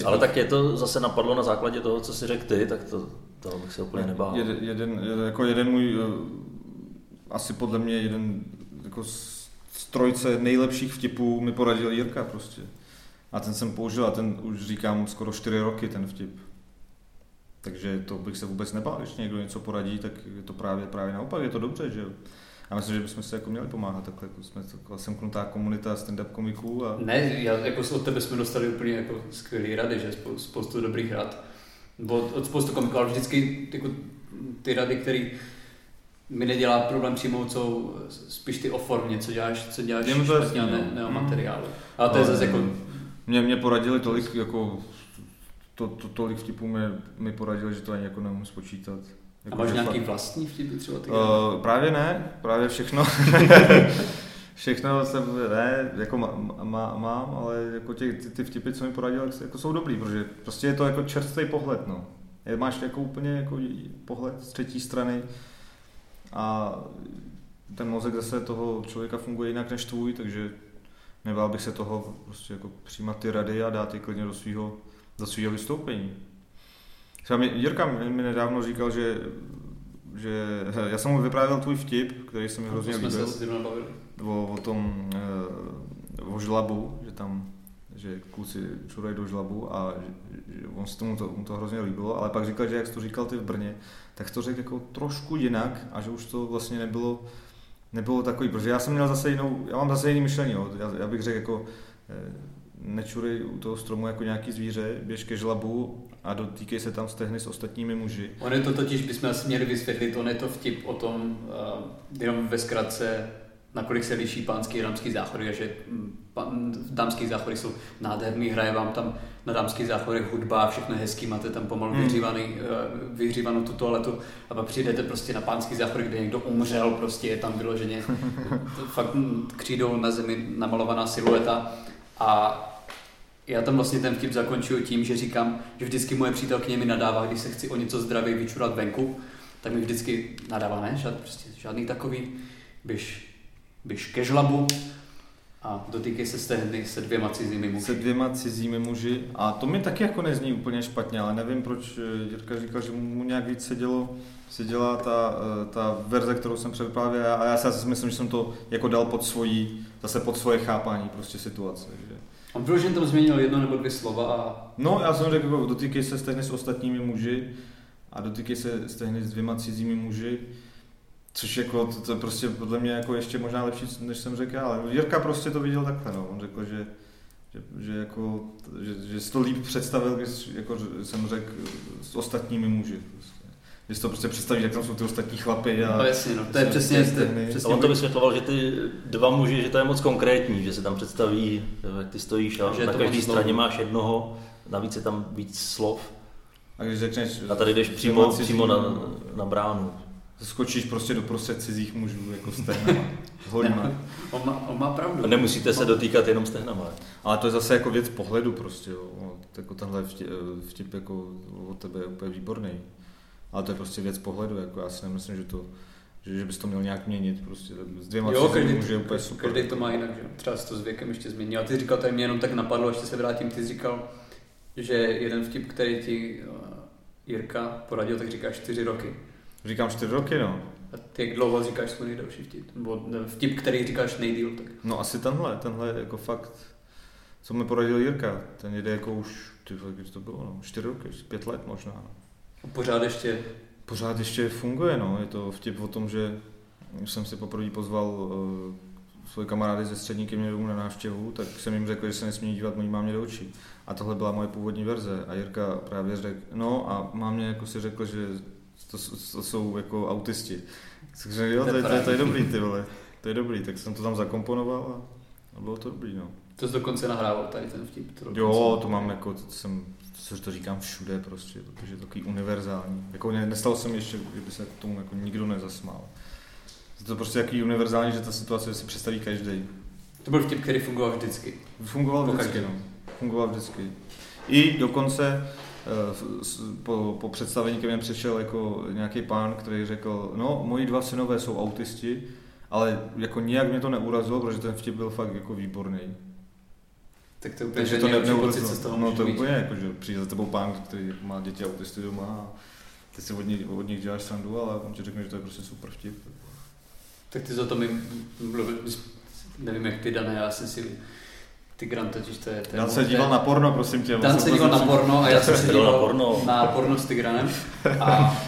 Ale tak je to zase napadlo na základě toho, co si řekl ty, tak to bych se úplně nebál. Jeden můj, asi podle mě jeden... Jako z trojce nejlepších vtipů mi poradil Jirka prostě. A ten jsem použil a ten už říkám skoro 4 roky ten vtip. Takže to bych se vůbec nebál, když někdo něco poradí, tak je to právě naopak, je to dobře, že jo. Já myslím, že bychom se jako měli pomáhat takhle, jako jsme taková semknutá komunita stand-up komiků a... Ne, jako od tebe jsme dostali úplně jako skvělý rady, že spoustu dobrých rad. Od spoustu komiků, ale vždycky jako ty rady, které mi nedělá problém přijmout, jsou spíš ty o formě, co děláš špatně, ne o materiálu. Ale to je zase jako... Mě poradili tolik, jako... tolik vtipů mi poradili, že to ani jako nemůžu spočítat. Jako, a máš nějaký vlastní vtipy třeba? Právě ne, právě všechno. Všechno jsem, ne, jako mám, ale jako ty vtipy, co mi poradili, jako jsou dobrý, protože prostě je to jako čerstvý pohled, no. Máš jako úplně jako pohled z třetí strany, a ten mozek zase toho člověka funguje jinak než tvůj, takže nebál bych se toho prostě jako přijímat ty rady a dát je klidně do svýho vystoupení. Třeba Jirka mi nedávno říkal, že já jsem mu vyprávěl tvůj vtip, který se mi hrozně líbil, o žlabu, že kluci čurají do žlabu a že on se mu to hrozně líbilo, ale pak říkal, že jak jsi to říkal ty v Brně, tak to řekl jako trošku jinak a že už to vlastně nebylo takový, protože já jsem měl zase jiný myšlení, jo. Já bych řekl jako nečurej u toho stromu jako nějaký zvíře, běž ke žlabu a dotýkej se tam stehny s ostatními muži. On je to totiž, bychom asi měli vysvětlit, on je to vtip o tom, jenom ve zkratce, nakolik se liší pánský a dámský záchody a že dámský záchody jsou nádherný, hraje vám tam na dámských záchodech hudba a všechno hezký, máte tam pomalu vyhřívanou tu toaletu a pak přijdete prostě na pánský záchody, kde někdo umřel, prostě je tam vyloženě fakt křídou na zemi namalovaná silueta a já tam vlastně ten vtip zakončuju tím, že říkám, že vždycky moje přítelkyně mi nadává, když se chci o něco zdravě vyčurat venku, tak mi vždycky nadává, ne? Žádný takový, běž ke žlabu a dotýkej se stehny se dvěma cizími muži. A to mi taky jako nezní úplně špatně, ale nevím, proč Jirka říkal, že mu nějak víc seděla ta verze, kterou jsem předprávěl a já si myslím, že jsem to jako dal pod svoje chápání prostě situace. Že? On vyloženě tam změnil jedno nebo dvě slova a... No, já jsem řekl, dotýkej se stejně s ostatními muži a dotýkej se stejně s dvěma cizími muži. Což jako, to je prostě podle mě jako ještě možná lepší, než jsem řekl, ale Jirka prostě to viděl takhle, no. On řekl, že jsi to líp představil, když jako jsem řekl, s ostatními muži. Prostě. Že si to prostě představíš, jak tam jsou ty ostatní chlapy a... No jasně, no, to je přesně. On to vysvětloval, že ty dva muži, že to je moc konkrétní, že se tam představí, jak ty stojíš a na každé straně máš jednoho, navíc je tam víc slov. A když řekneš... A tady jdeš přímo na bránu. Skočíš prostě do prostřed cizích mužů, jako stehnama, hodně. On má pravdu. A nemusíte se dotýkat jenom stehnama. Ale to je zase jako věc pohledu prostě, jo. Jako tenhle vtip jako od tebe je úplně výborný. Ale to je prostě věc pohledu, jako já si nemyslím, že bys to měl nějak měnit prostě. S dvěma cizími muži je úplně super. Každý to má jinak, že? Třeba se to s věkem ještě změní. A ty říkal, tady mě jenom tak napadlo, ještě se vrátím, ty říkal, že jeden vtip, který ti Jirka poradil, tak říká 4 roky. Říkám 4 roky, no. A ty jak dlouho říkáš svůj nejdelší vtip? Nebo vtip, který říkáš nejdýl, tak? No asi tenhle jako fakt, co mi poradil Jirka, ten jde jako už, když to bylo, no, 4 roky, 5 let možná. No. A pořád ještě funguje, no, je to vtip o tom, že jsem si poprvé pozval svoje kamarády ze střední ke mně domů na návštěvu, tak jsem jim řekl, že se nesmí dívat mojí mámě do očí. A tohle byla moje původní verze a Jirka právě řekl, no a mámě jako si řekl, že to jsou jako autisti. Takže jo, to je dobrý, ty vole. To je dobrý, tak jsem to tam zakomponoval a bylo to dobrý, no. To jsi dokonce nahrával tady ten vtip? Jo, to mám jako, to říkám všude prostě, protože je takový univerzální. Jako nestalo se mi ještě, kdyby se k tomu jako nikdo nezasmál. Je to prostě takový univerzální, že ta situace si představí každý. To byl vtip, který fungoval vždycky? Fungoval vždycky. I dokonce... Po představení ke mně přišel jako nějaký pán, který řekl, no, moji 2 synové jsou autisti, ale jako nijak mě to neurazilo, protože ten vtip byl fakt jako výborný. Tak to úplně pocit, co z toho. No to úplně jako, že přijde za tebou pán, který má děti autisty doma a ty si od nich děláš srandu, ale on ti řekne, že to je prostě super vtip. Tak ty za to mi mluvil, nevím jak ty, Dané, já jsem si... Tigran, totiž to je... Dan se díval na porno, prosím tě. Dan se díval na porno a já jsem se díval na porno s Tigranem. A...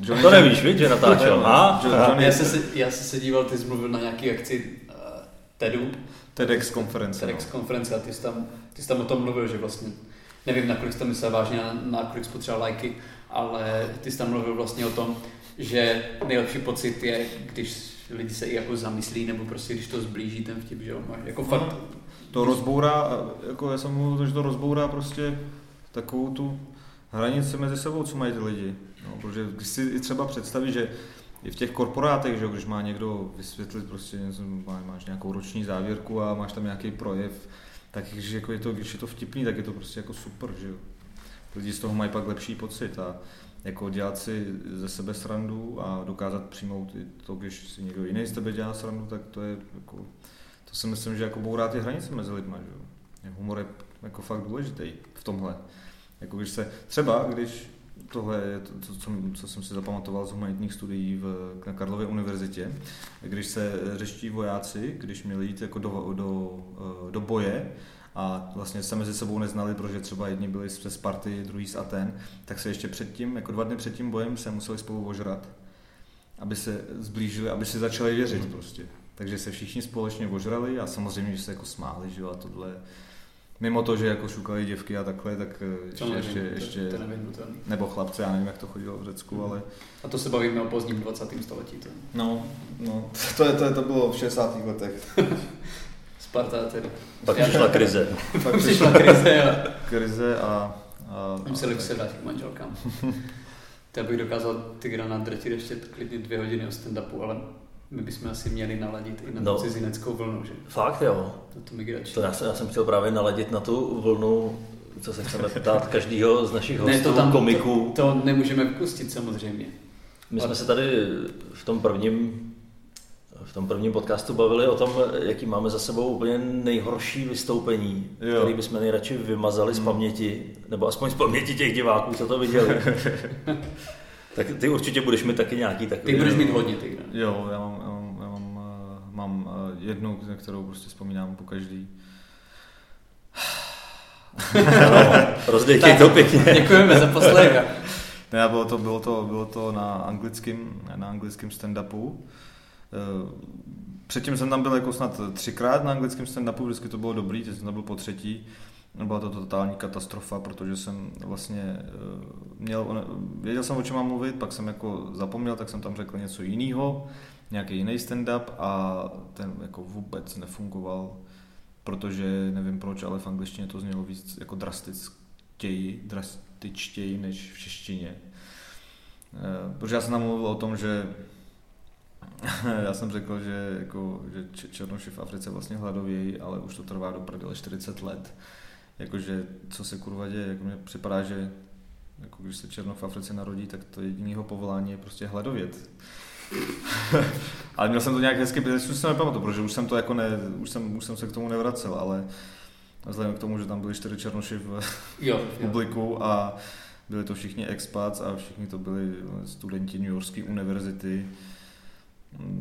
Johnny, to nevíš, víš, že natáčel, ha? Já jsem se díval, ty jsi mluvil na nějaký akci TEDu. TEDx konference a ty jsi tam o tom mluvil, že vlastně... Nevím, nakolik jsi tam myslel vážně, nakolik jsi potřeboval lajky, ale ty jsi tam mluvil vlastně o tom, že nejlepší pocit je, když lidi se i jako zamyslí, nebo prostě když to zblíží ten vtip, že on má jako fakt... To rozbourá, jako já jsem mluvil, že to rozbourá prostě takovou tu hranici mezi sebou, co mají ty lidi. No, protože když si třeba představíš, že i v těch korporátech, že když má někdo vysvětlit prostě něco, máš nějakou roční závěrku a máš tam nějaký projev, tak jako když je to vtipný, tak je to prostě jako super, že jo. Lidi z toho mají pak lepší pocit a jako dělat si ze sebe srandu a dokázat přijmout to, když si někdo jiný z tebe dělá srandu, tak to je jako... To si myslím, že jako bourá ty hranice mezi lidma, že jo. Humor je jako fakt důležitý v tomhle. Jako když se, třeba když tohle je to, co jsem si zapamatoval z humanitních studií na Karlově univerzitě, když se řeští vojáci, když měli jít jako do boje a vlastně se mezi sebou neznali, protože třeba jedni byli ze Sparty, druhý z Aten, tak se ještě předtím, jako 2 dny před tím bojem se museli spolu ožrat, aby se zblížili, aby si začali věřit prostě. Takže se všichni společně ožrali a samozřejmě, že se jako smáli, že jo, a tohle. Mimo to, že jako šukali děvky a takhle, tak ještě nebo chlapce, já nevím, jak to chodilo v Řecku, ale... A to se bavíme o pozdním 20. století, to. No, to bylo v 60. letech. Sparta tedy. Pak přišla krize a... Museli se vrátit k manželkám. To já bych dokázal Tigrana drtit ještě klidně 2 hodiny o stand-upu, ale... My bychom asi měli naladit i na tu cizineckou vlnu, že? Fakt jo. To migrační. Já jsem chtěl právě naladit na tu vlnu, co se chceme ptát každýho z našich hostů, komiků. To nemůžeme pustit samozřejmě. My jsme se tady v tom prvním podcastu bavili o tom, jaký máme za sebou úplně nejhorší vystoupení, jo, který bychom nejradši vymazali z paměti, nebo aspoň z paměti těch diváků, co to viděli. Tak ty určitě budeš mít taky nějaký takový... Ty budeš mít hodně, ty. Jo, já mám jednu, na kterou prostě vzpomínám po každý. Rozděkej to pěkně. Děkujeme za poslech. Ne, bylo to na anglickém stand-upu. Předtím jsem tam byl jako snad 3krát na anglickém stand-upu, vždycky to bylo dobrý, teď jsem tam byl po třetí. Byla to totální katastrofa, protože jsem vlastně věděl jsem, o čem mám mluvit, pak jsem jako zapomněl, tak jsem tam řekl něco jiného, nějaký jiný stand-up a ten jako vůbec nefungoval, protože nevím proč, ale v angličtině to znělo víc jako drastičtěji než v češtině. Protože já jsem tam mluvil o tom, že já jsem řekl, že, jako, že černoši v Africe vlastně hladovějí, ale už to trvá do prdele 40 let. Jakože, co se kurva děje, jako mně připadá, že jako, když se černoch v Africe narodí, tak to jedinýho povolání je prostě hladovět. Ale měl jsem to nějak hezky, už se nepamatuju, protože už jsem to jako už jsem se k tomu nevracel, ale vzhledem k tomu, že tam byly 4 černoši v publiku a byli to všichni expats a všichni to byli studenti New Yorkské univerzity,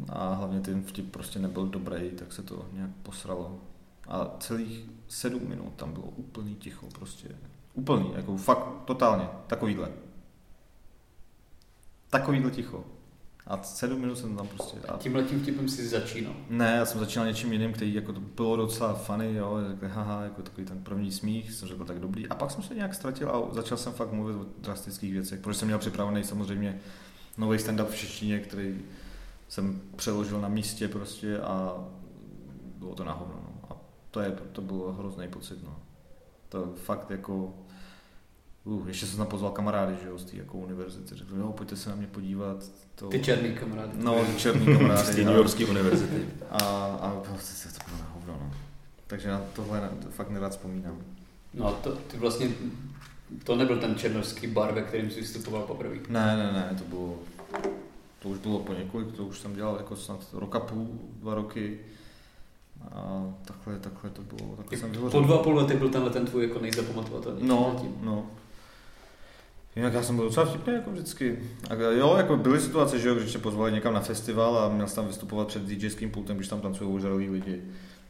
a hlavně ten vtip prostě nebyl dobrý, tak se to nějak posralo. A celých 7 minut tam bylo úplný ticho, prostě. Úplný, jako fakt, totálně, takovýhle ticho. A 7 minut jsem tam prostě... A tímhletím vtipem jsi začínal? Ne, já jsem začínal něčím jiným, který jako to bylo docela funny, jo, haha, jako takový ten první smích, jsem řekl tak dobrý. A pak jsem se nějak ztratil a začal jsem fakt mluvit o drastických věcech, protože jsem měl připravený samozřejmě nový stand-up v češtině, který jsem přeložil na místě prostě a bylo to na hovno. No. A to bylo hrozný pocit. No. To fakt jako... ještě jsem tam pozval kamarády, že jo, z té jako univerzity. Řekl, jo, pojďte se na mě podívat. To... Ty černý kamarády. No, černý kamarády. Z té New Yorkské univerzity. A to bylo na hovno. No. Takže na tohle fakt nerad vzpomínám. No a ty vlastně... To nebyl ten černovský bar, ve kterým jsi vystupoval poprvé? Ne, to bylo... To už bylo poněkolik, to už jsem dělal jako snad rok a půl, 2 roky a takhle to bylo. Takhle jsem po 2,5 lety byl tenhle ten tvůj jako nejzapamatovatelnější. No. Jinak já jsem byl docela vtipný jako vždycky. A jo, jako byly situace, že jo, když se pozvali někam na festival a měl jsem tam vystupovat před DJským pultem, když tam tancují ožralí lidi.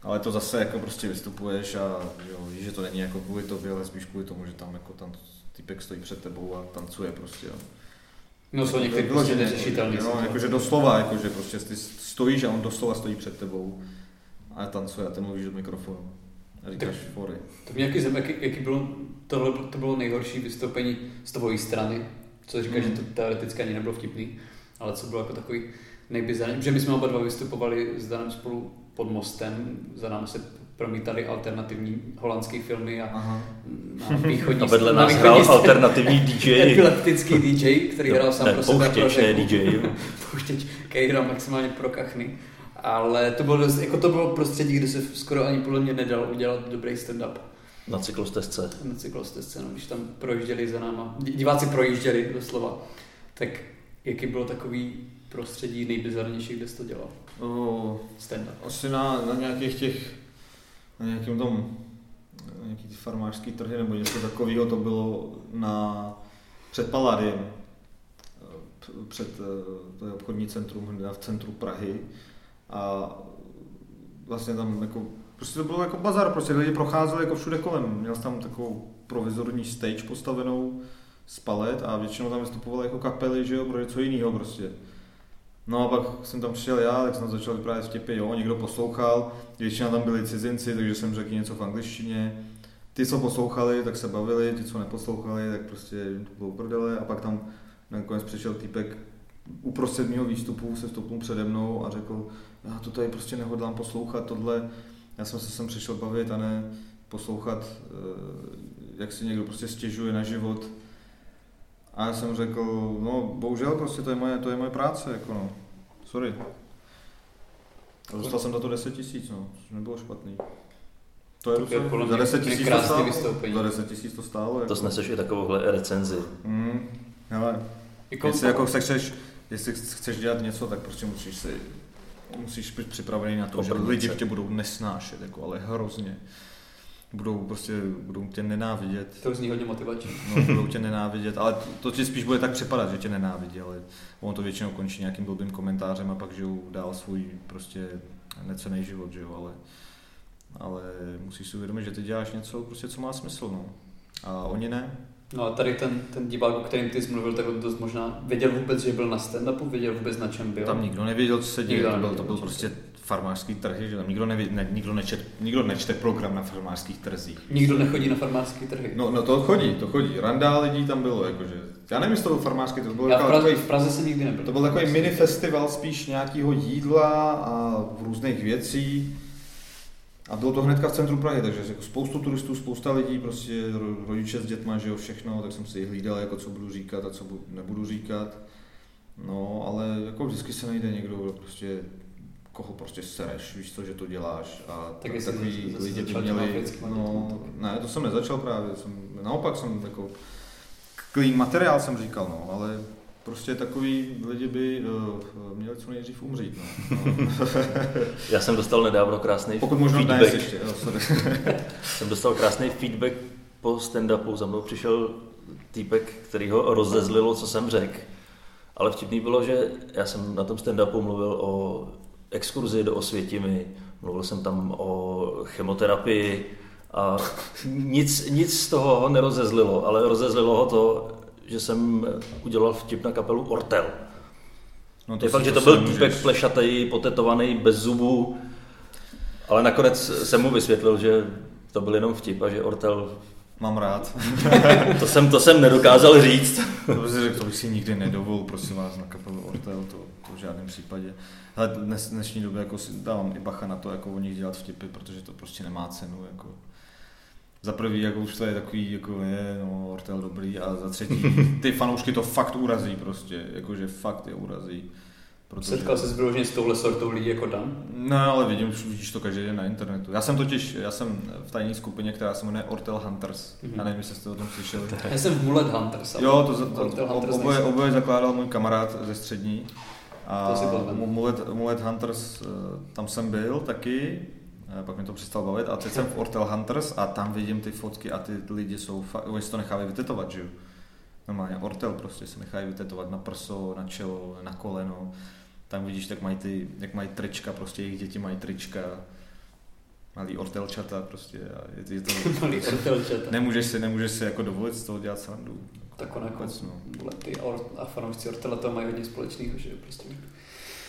Ale to zase jako prostě vystupuješ a jo, víš, že to není jako kvůli tobě, ale spíš kvůli tomu, že tam jako tam týpek stojí před tebou a tancuje prostě. Jo. No jsou některé prostě neřešitelné. No, jakože doslova, jakože prostě ty stojíš a on doslova stojí před tebou a tancuje a ty mluvíš do mikrofonu a říkáš fory. To mě nějaký jaký bylo, to bylo nejhorší vystoupení z tvojí strany, co říkáš, že to teoreticky ani nebylo vtipný, ale co bylo jako takový nejbizarnější, protože my jsme oba dva vystupovali s Danem spolu pod mostem, za námi se promítali alternativní holandské filmy a na východní... A vedle nás hrál alternativní DJ. Epileptický DJ, který hrál sám pro sebe. Pouštěčné DJ. Pouštěč, který hrál maximálně pro kachny. Ale to bylo prostředí, kde se skoro ani podle mě nedal udělat dobrý stand-up. Na cyklostezce. No, když tam projížděli za náma. Diváci projížděli doslova. Tak jaký bylo takový prostředí nejbizarnější, kde jsi to dělal? Stand-up. Asi na nějakých těch... nějaký ty farmářský trhy nebo něco takového, to bylo před Paladiem, před to je obchodní centrum v centru Prahy a vlastně tam jako, prostě to bylo jako bazar, prostě lidi procházeli jako všude kolem, měl jsem tam takovou provizorní stage postavenou z palet a většinou tam vystupovaly jako kapely, že jo, pro něco jiného prostě. No a pak jsem tam přišel já, tak jsem začal vyprávět vtipy, jo, někdo poslouchal, většina tam byli cizinci, takže jsem řekl něco v angličtině. Ty, co poslouchali, tak se bavili, ti, co neposlouchali, tak prostě to bylo prdele. A pak tam nakonec přišel týpek uprostřed mýho výstupu, se stopnul přede mnou a řekl, já to tady prostě nehodlám poslouchat, tohle. Já jsem se sem přišel bavit a ne poslouchat, jak si někdo prostě stěžuje na život. A já jsem řekl, no bohužel prostě to je moje práce, jako no, sorry. A dostal jsem za to 10 000, no, což nebylo špatný. To je docela, za 10 000 to stálo, jako. To sneseš i takovouhle recenzi. Hele, jestli chceš dělat něco, tak prostě musíš být připravený na to, že lidi tě budou nesnášet, jako, ale hrozně. Budou tě nenávidět. To zní hodně motivačně. No, budou tě nenávidět, ale to ti spíš bude tak připadat, že tě nenávidí, ale ono to většinou končí nějakým blbým komentářem a pak žijou dál svůj prostě necenný život, že jo, ale ale musíš si uvědomit, že ty děláš něco, prostě, co má smysl, no. A oni ne. No a tady ten divák, o kterém ty jsi mluvil, tak dost možná věděl vůbec, že byl na stand-upu, věděl vůbec, na čem byl. Tam nikdo nevěděl, co se děje, to byl prostě farmářský trhy, že tam nikdo nečte program na farmářských trzích. Nikdo nechodí na farmářské trhy. No to chodí. Randa lidí tam bylo, jakože. Já nevím, jestli to byl farmářský trh, to byl v Praze jsem nikdy nebyl. To byl takový mini festival spíš nějakého jídla a různých věcí. A bylo to hnedka v centru Prahy, takže jako spoustu turistů, spousta lidí, prostě rodiče s dětma, že jo, všechno, tak jsem si hlídal, jako co budu říkat a co nebudu říkat. No, ale jako vždycky se najde někdo, prostě koho prostě sereš, víš co, že to děláš a tak takový lidi by měli, no, ne, to jsem nezačal právě, naopak jsem jako clean materiál jsem říkal, no, ale prostě takový lidi by měli co nejdřív umřít, no. Já jsem dostal nedávno krásný feedback. Ještě, jsem dostal krásný feedback po stand-upu, za mnou přišel týpek, který ho rozezlilo, co jsem řekl. Ale vtipný bylo, že já jsem na tom stand-upu mluvil o exkurzi do Osvětimi, mluvil jsem tam o chemoterapii a nic z toho ho nerozezlilo, ale rozezlilo ho to, že jsem udělal vtip na kapelu Ortel. No to je fakt, že to byl týpek plešatej, potetovaný, bez zubů, ale nakonec jsem mu vysvětlil, že to byl jenom vtip a že Ortel... Mám rád. to jsem nedokázal říct. To bych si nikdy nedovolil, prosím vás, na kapelu Ortel, to v žádném případě. Ale dnešní době jako si dávám i bacha na to, jako o nich dělat vtipy, protože to prostě nemá cenu. Jako. Za prvý, jako už to je takový, jako je, no, Ortel dobrý, a za třetí, ty fanoušky to fakt urazí prostě, jakože fakt je urazí. Protože... Setkal jsi zbyložně s touhle sortou lidí jako DAM? No, ale vidíš to každý den na internetu. Já jsem v tajní skupině, která se jmenuje Ortel Hunters. Mm-hmm. Já nevím, jestli jste o tom slyšeli. Já jsem v Mooled Hunters. Jo, oboje zakládal můj kamarád ze střední. A Mooled Hunters, tam jsem byl taky. Pak mi to přestal bavit a teď jsem v Ortel Hunters a tam vidím ty fotky a ty lidi jsou fakt, oni si to nechávají vytetovat, že jo? Normálně Ortel prostě se nechají vytetovat na prso, na čelo, na koleno. Tam vidíš, jak mají trička, prostě jejich děti mají trička. Malý ortelčata prostě. Je to, malý ortelčata. Nemůžeš si jako dovolit z toho dělat srandu. Tak nakonec, no. Ty a fanoušci Ortela to mají hodně společného, že prostě.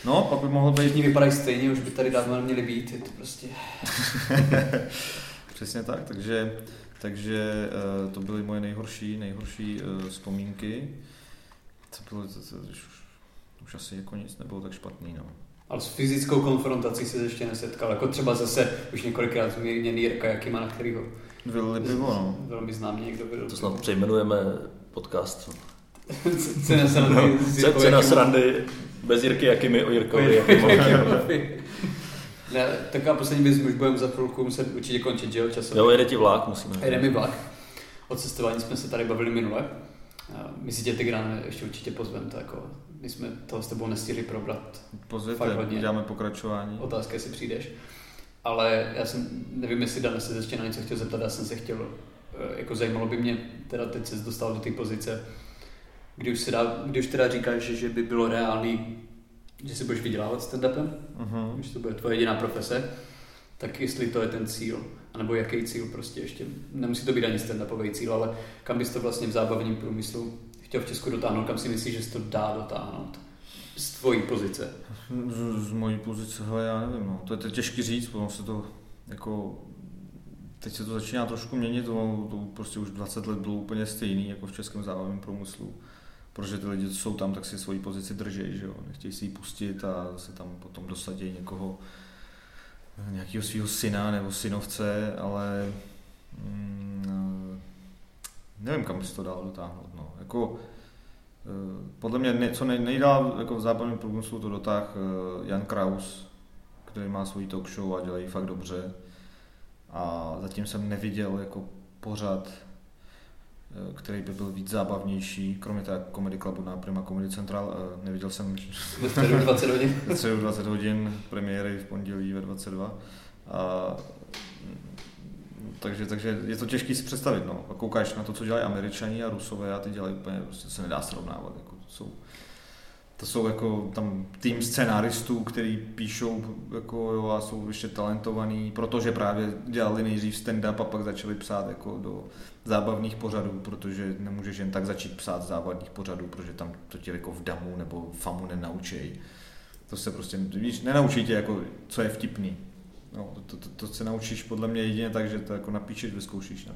No, pak by mohlo být... Všichni vypadají stejně, už by tady dávno neměli být, je to prostě... Přesně tak, takže to byly moje nejhorší vzpomínky. To bylo, už asi jako nic nebylo tak špatný, no. Ale s fyzickou konfrontací se ještě nesetkal, jako třeba zase už několikrát zmíněný Jirka Jakima, na kterýho... Vylili pivo, no. Velmi známě někdo vylil. To snad přejmenujeme podcast. Cena srandy bez Jirky Jakimy o Jirkovi Jakimovi. Tak a poslední věc, už budeme za chvilku muset určitě končit, že jo, časově. Jo, jede ti vlak, musíme. Jede mi vlak. O cestování jsme se tady bavili minule. My si tě, Tigrane, ještě určitě pozveme, to jako, my jsme toho s tebou nestihli probrat. Pozvěte, uděláme pokračování. Otázka, jestli přijdeš. Ale já jsem, nevím, jestli Dan se ještě na něco chtěl zeptat, já jsem se chtěl, jako zajímalo by mě, teda teď se dostal do té pozice, když teda říkáš, že by bylo reálný, že si budeš vydělávat stand-upem, když to bude tvoje jediná profese, tak jestli to je ten cíl, anebo jaký cíl prostě ještě, nemusí to být ani stand-upový cíl, ale kam bys to vlastně v zábavním průmyslu chtěl v Česku dotáhnout, kam si myslíš, že se to dá dotáhnout? Z tvojí pozice. Z mojí pozice, hele, já nevím, no. To je těžký říct, protože se to jako... Teď se to začíná trošku měnit, to prostě už 20 let bylo úplně stejný jako v českém zábavním průmyslu. Protože ty lidi, co jsou tam, tak si svoji pozici drží, že jo, nechtějí si ji pustit a se tam potom dosadí někoho, nějakého svého syna nebo synovce, ale nevím, kam by se to dalo dotáhnout, no. Jako, podle mě, co nejdál jako v západním průmyslu, to dotáhl Jan Kraus, který má svoji talk show a dělají fakt dobře. A zatím jsem neviděl jako pořad, který by byl víc zábavnější, kromě té Comedy Clubu na Prima Komedy Central, neviděl jsem... Ve středu 20 hodin. Ve středu 20 hodin, premiéry v pondělí ve 22. A, takže je to těžké si představit, no. A koukáš na to, co dělají Američani a Rusové a ty dělají úplně, prostě se nedá srovnávat, jako jsou... To jsou jako tam tým scenáristů, který píšou jako jo, a jsou ještě talentovaní, protože právě dělali nejdřív stand-up a pak začali psát jako do zábavných pořadů, protože nemůžeš jen tak začít psát zábavných pořadů, protože tam to tě jako v DAMu nebo FAMU nenaučej. To se prostě, víš, nenaučí tě jako, co je vtipný. No, to se naučíš podle mě jedině tak, že to jako napíšeš, vyzkoušíš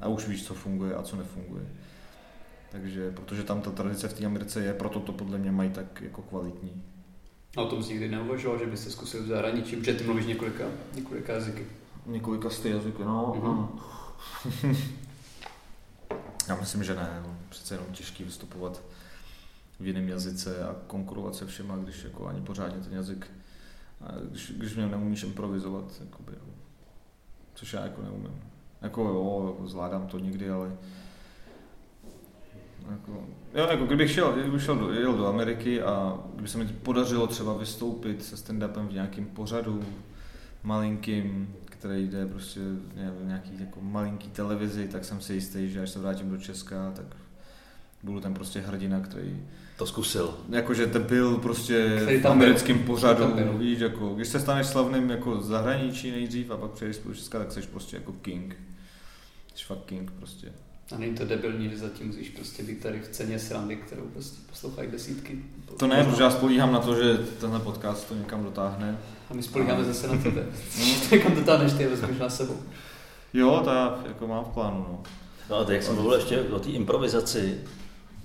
a už víš, co funguje a co nefunguje. Takže, protože tam ta tradice v té Americe je, proto to podle mě mají tak jako kvalitní. A o tom jsi nikdy neuvažoval, že byste zkusili v zahraničí, protože ty mluvíš několika jazyky. Několika z ty jazyky, no. Mm-hmm. Já myslím, že ne, přece jenom těžký vystupovat v jiném jazyce a konkurovat se všema, když jako ani pořádně ten jazyk, když mě neumíš improvizovat, jakoby, což já jako neumím. Jako jo, zvládám to někdy, ale jako, jo, jako kdybych jel do Ameriky a kdyby se mi podařilo třeba vystoupit se stand-upem v nějakém pořadu malinkým, který jde prostě v nějaký jako malinký televizi, tak jsem si jistý, že až se vrátím do Česka, tak budu tam prostě hrdina, který to zkusil. Jakože to byl prostě v americkém pořadu, víš, jako když se staneš slavným jako zahraničí nejdřív a pak přijdeš do Česka, tak seš prostě jako king. Jsi fakt king prostě. A není to debilní, že zatím musíš prostě být tady v ceně srandy, kterou prostě poslouchají desítky. To ne, protože já spolíhám na to, že tenhle podcast to někam dotáhne. A my spolíháme zase na tebe. Někam dotáhneš, ty je vezmeš na sebou. Jo, to já jako mám v plánu, no. No a ty, jak jsem mluvil ještě o té improvizaci,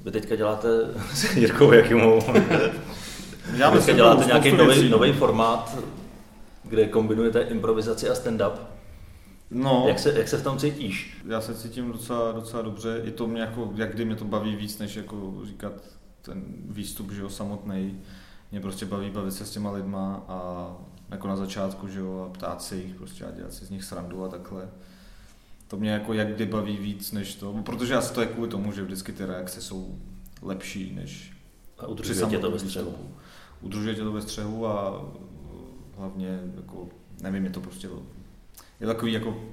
vy teďka děláte s Jirkou Jakimou. Teďka děláte nějaký nový formát, kde kombinujete improvizaci a stand-up. No, jak se v tom cítíš? Já se cítím docela dobře. I to mě jako, jak kdy mě to baví víc, než jako říkat ten výstup, že jo, samotný. Mě prostě baví bavit se s těma lidma a jako na začátku, že jo, a ptát si jich prostě a dělat si z nich srandu a takhle. To mě jako jak kdy baví víc, než to, protože já se to je kvůli tomu, že vždycky ty reakce jsou lepší, než a udržuje tě to ve střehu. Udržuje tě to ve střehu a hlavně jako, nevím, je to prostě je takový jako,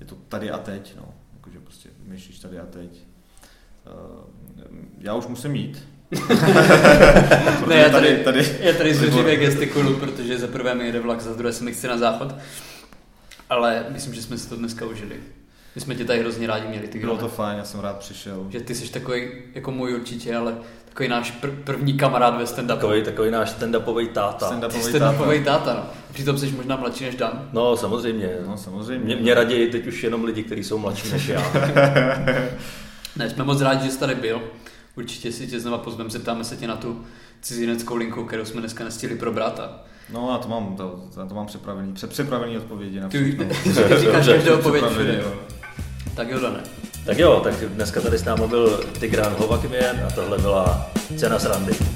je to tady a teď, no, jakože prostě myslíš tady a teď. Já už musím jít. Ne, já tady zvěřivě gestikulu, protože za prvé mi jede vlak, za druhé se mi chci na záchod. Ale myslím, že jsme si to dneska užili. My jsme tě tady hrozně rádi měli. Bylo to fajn, já jsem rád přišel. Že ty jsi takový, jako můj určitě, ale takový náš první kamarád ve stand-upu. Takový náš stand-upovej táta. Stand-upovej táta, no. Přitom jsi možná mladší než Dan. No, samozřejmě. Mě raději teď už jenom lidi, kteří jsou mladší než já. Ne, jsme moc rádi, že jsi tady byl. Určitě si tě znova pozvem, zeptáme se tě na tu cizineckou linku, kterou jsme dneska nestihli probrat. No, a to mám připravený odpovědi na všechno. Ty říkáš každé odpověď všude. Tak jo, Dane. Tak jo, tak dneska tady s námi byl Tigran Hovakiměn a tohle byla Cena srandy.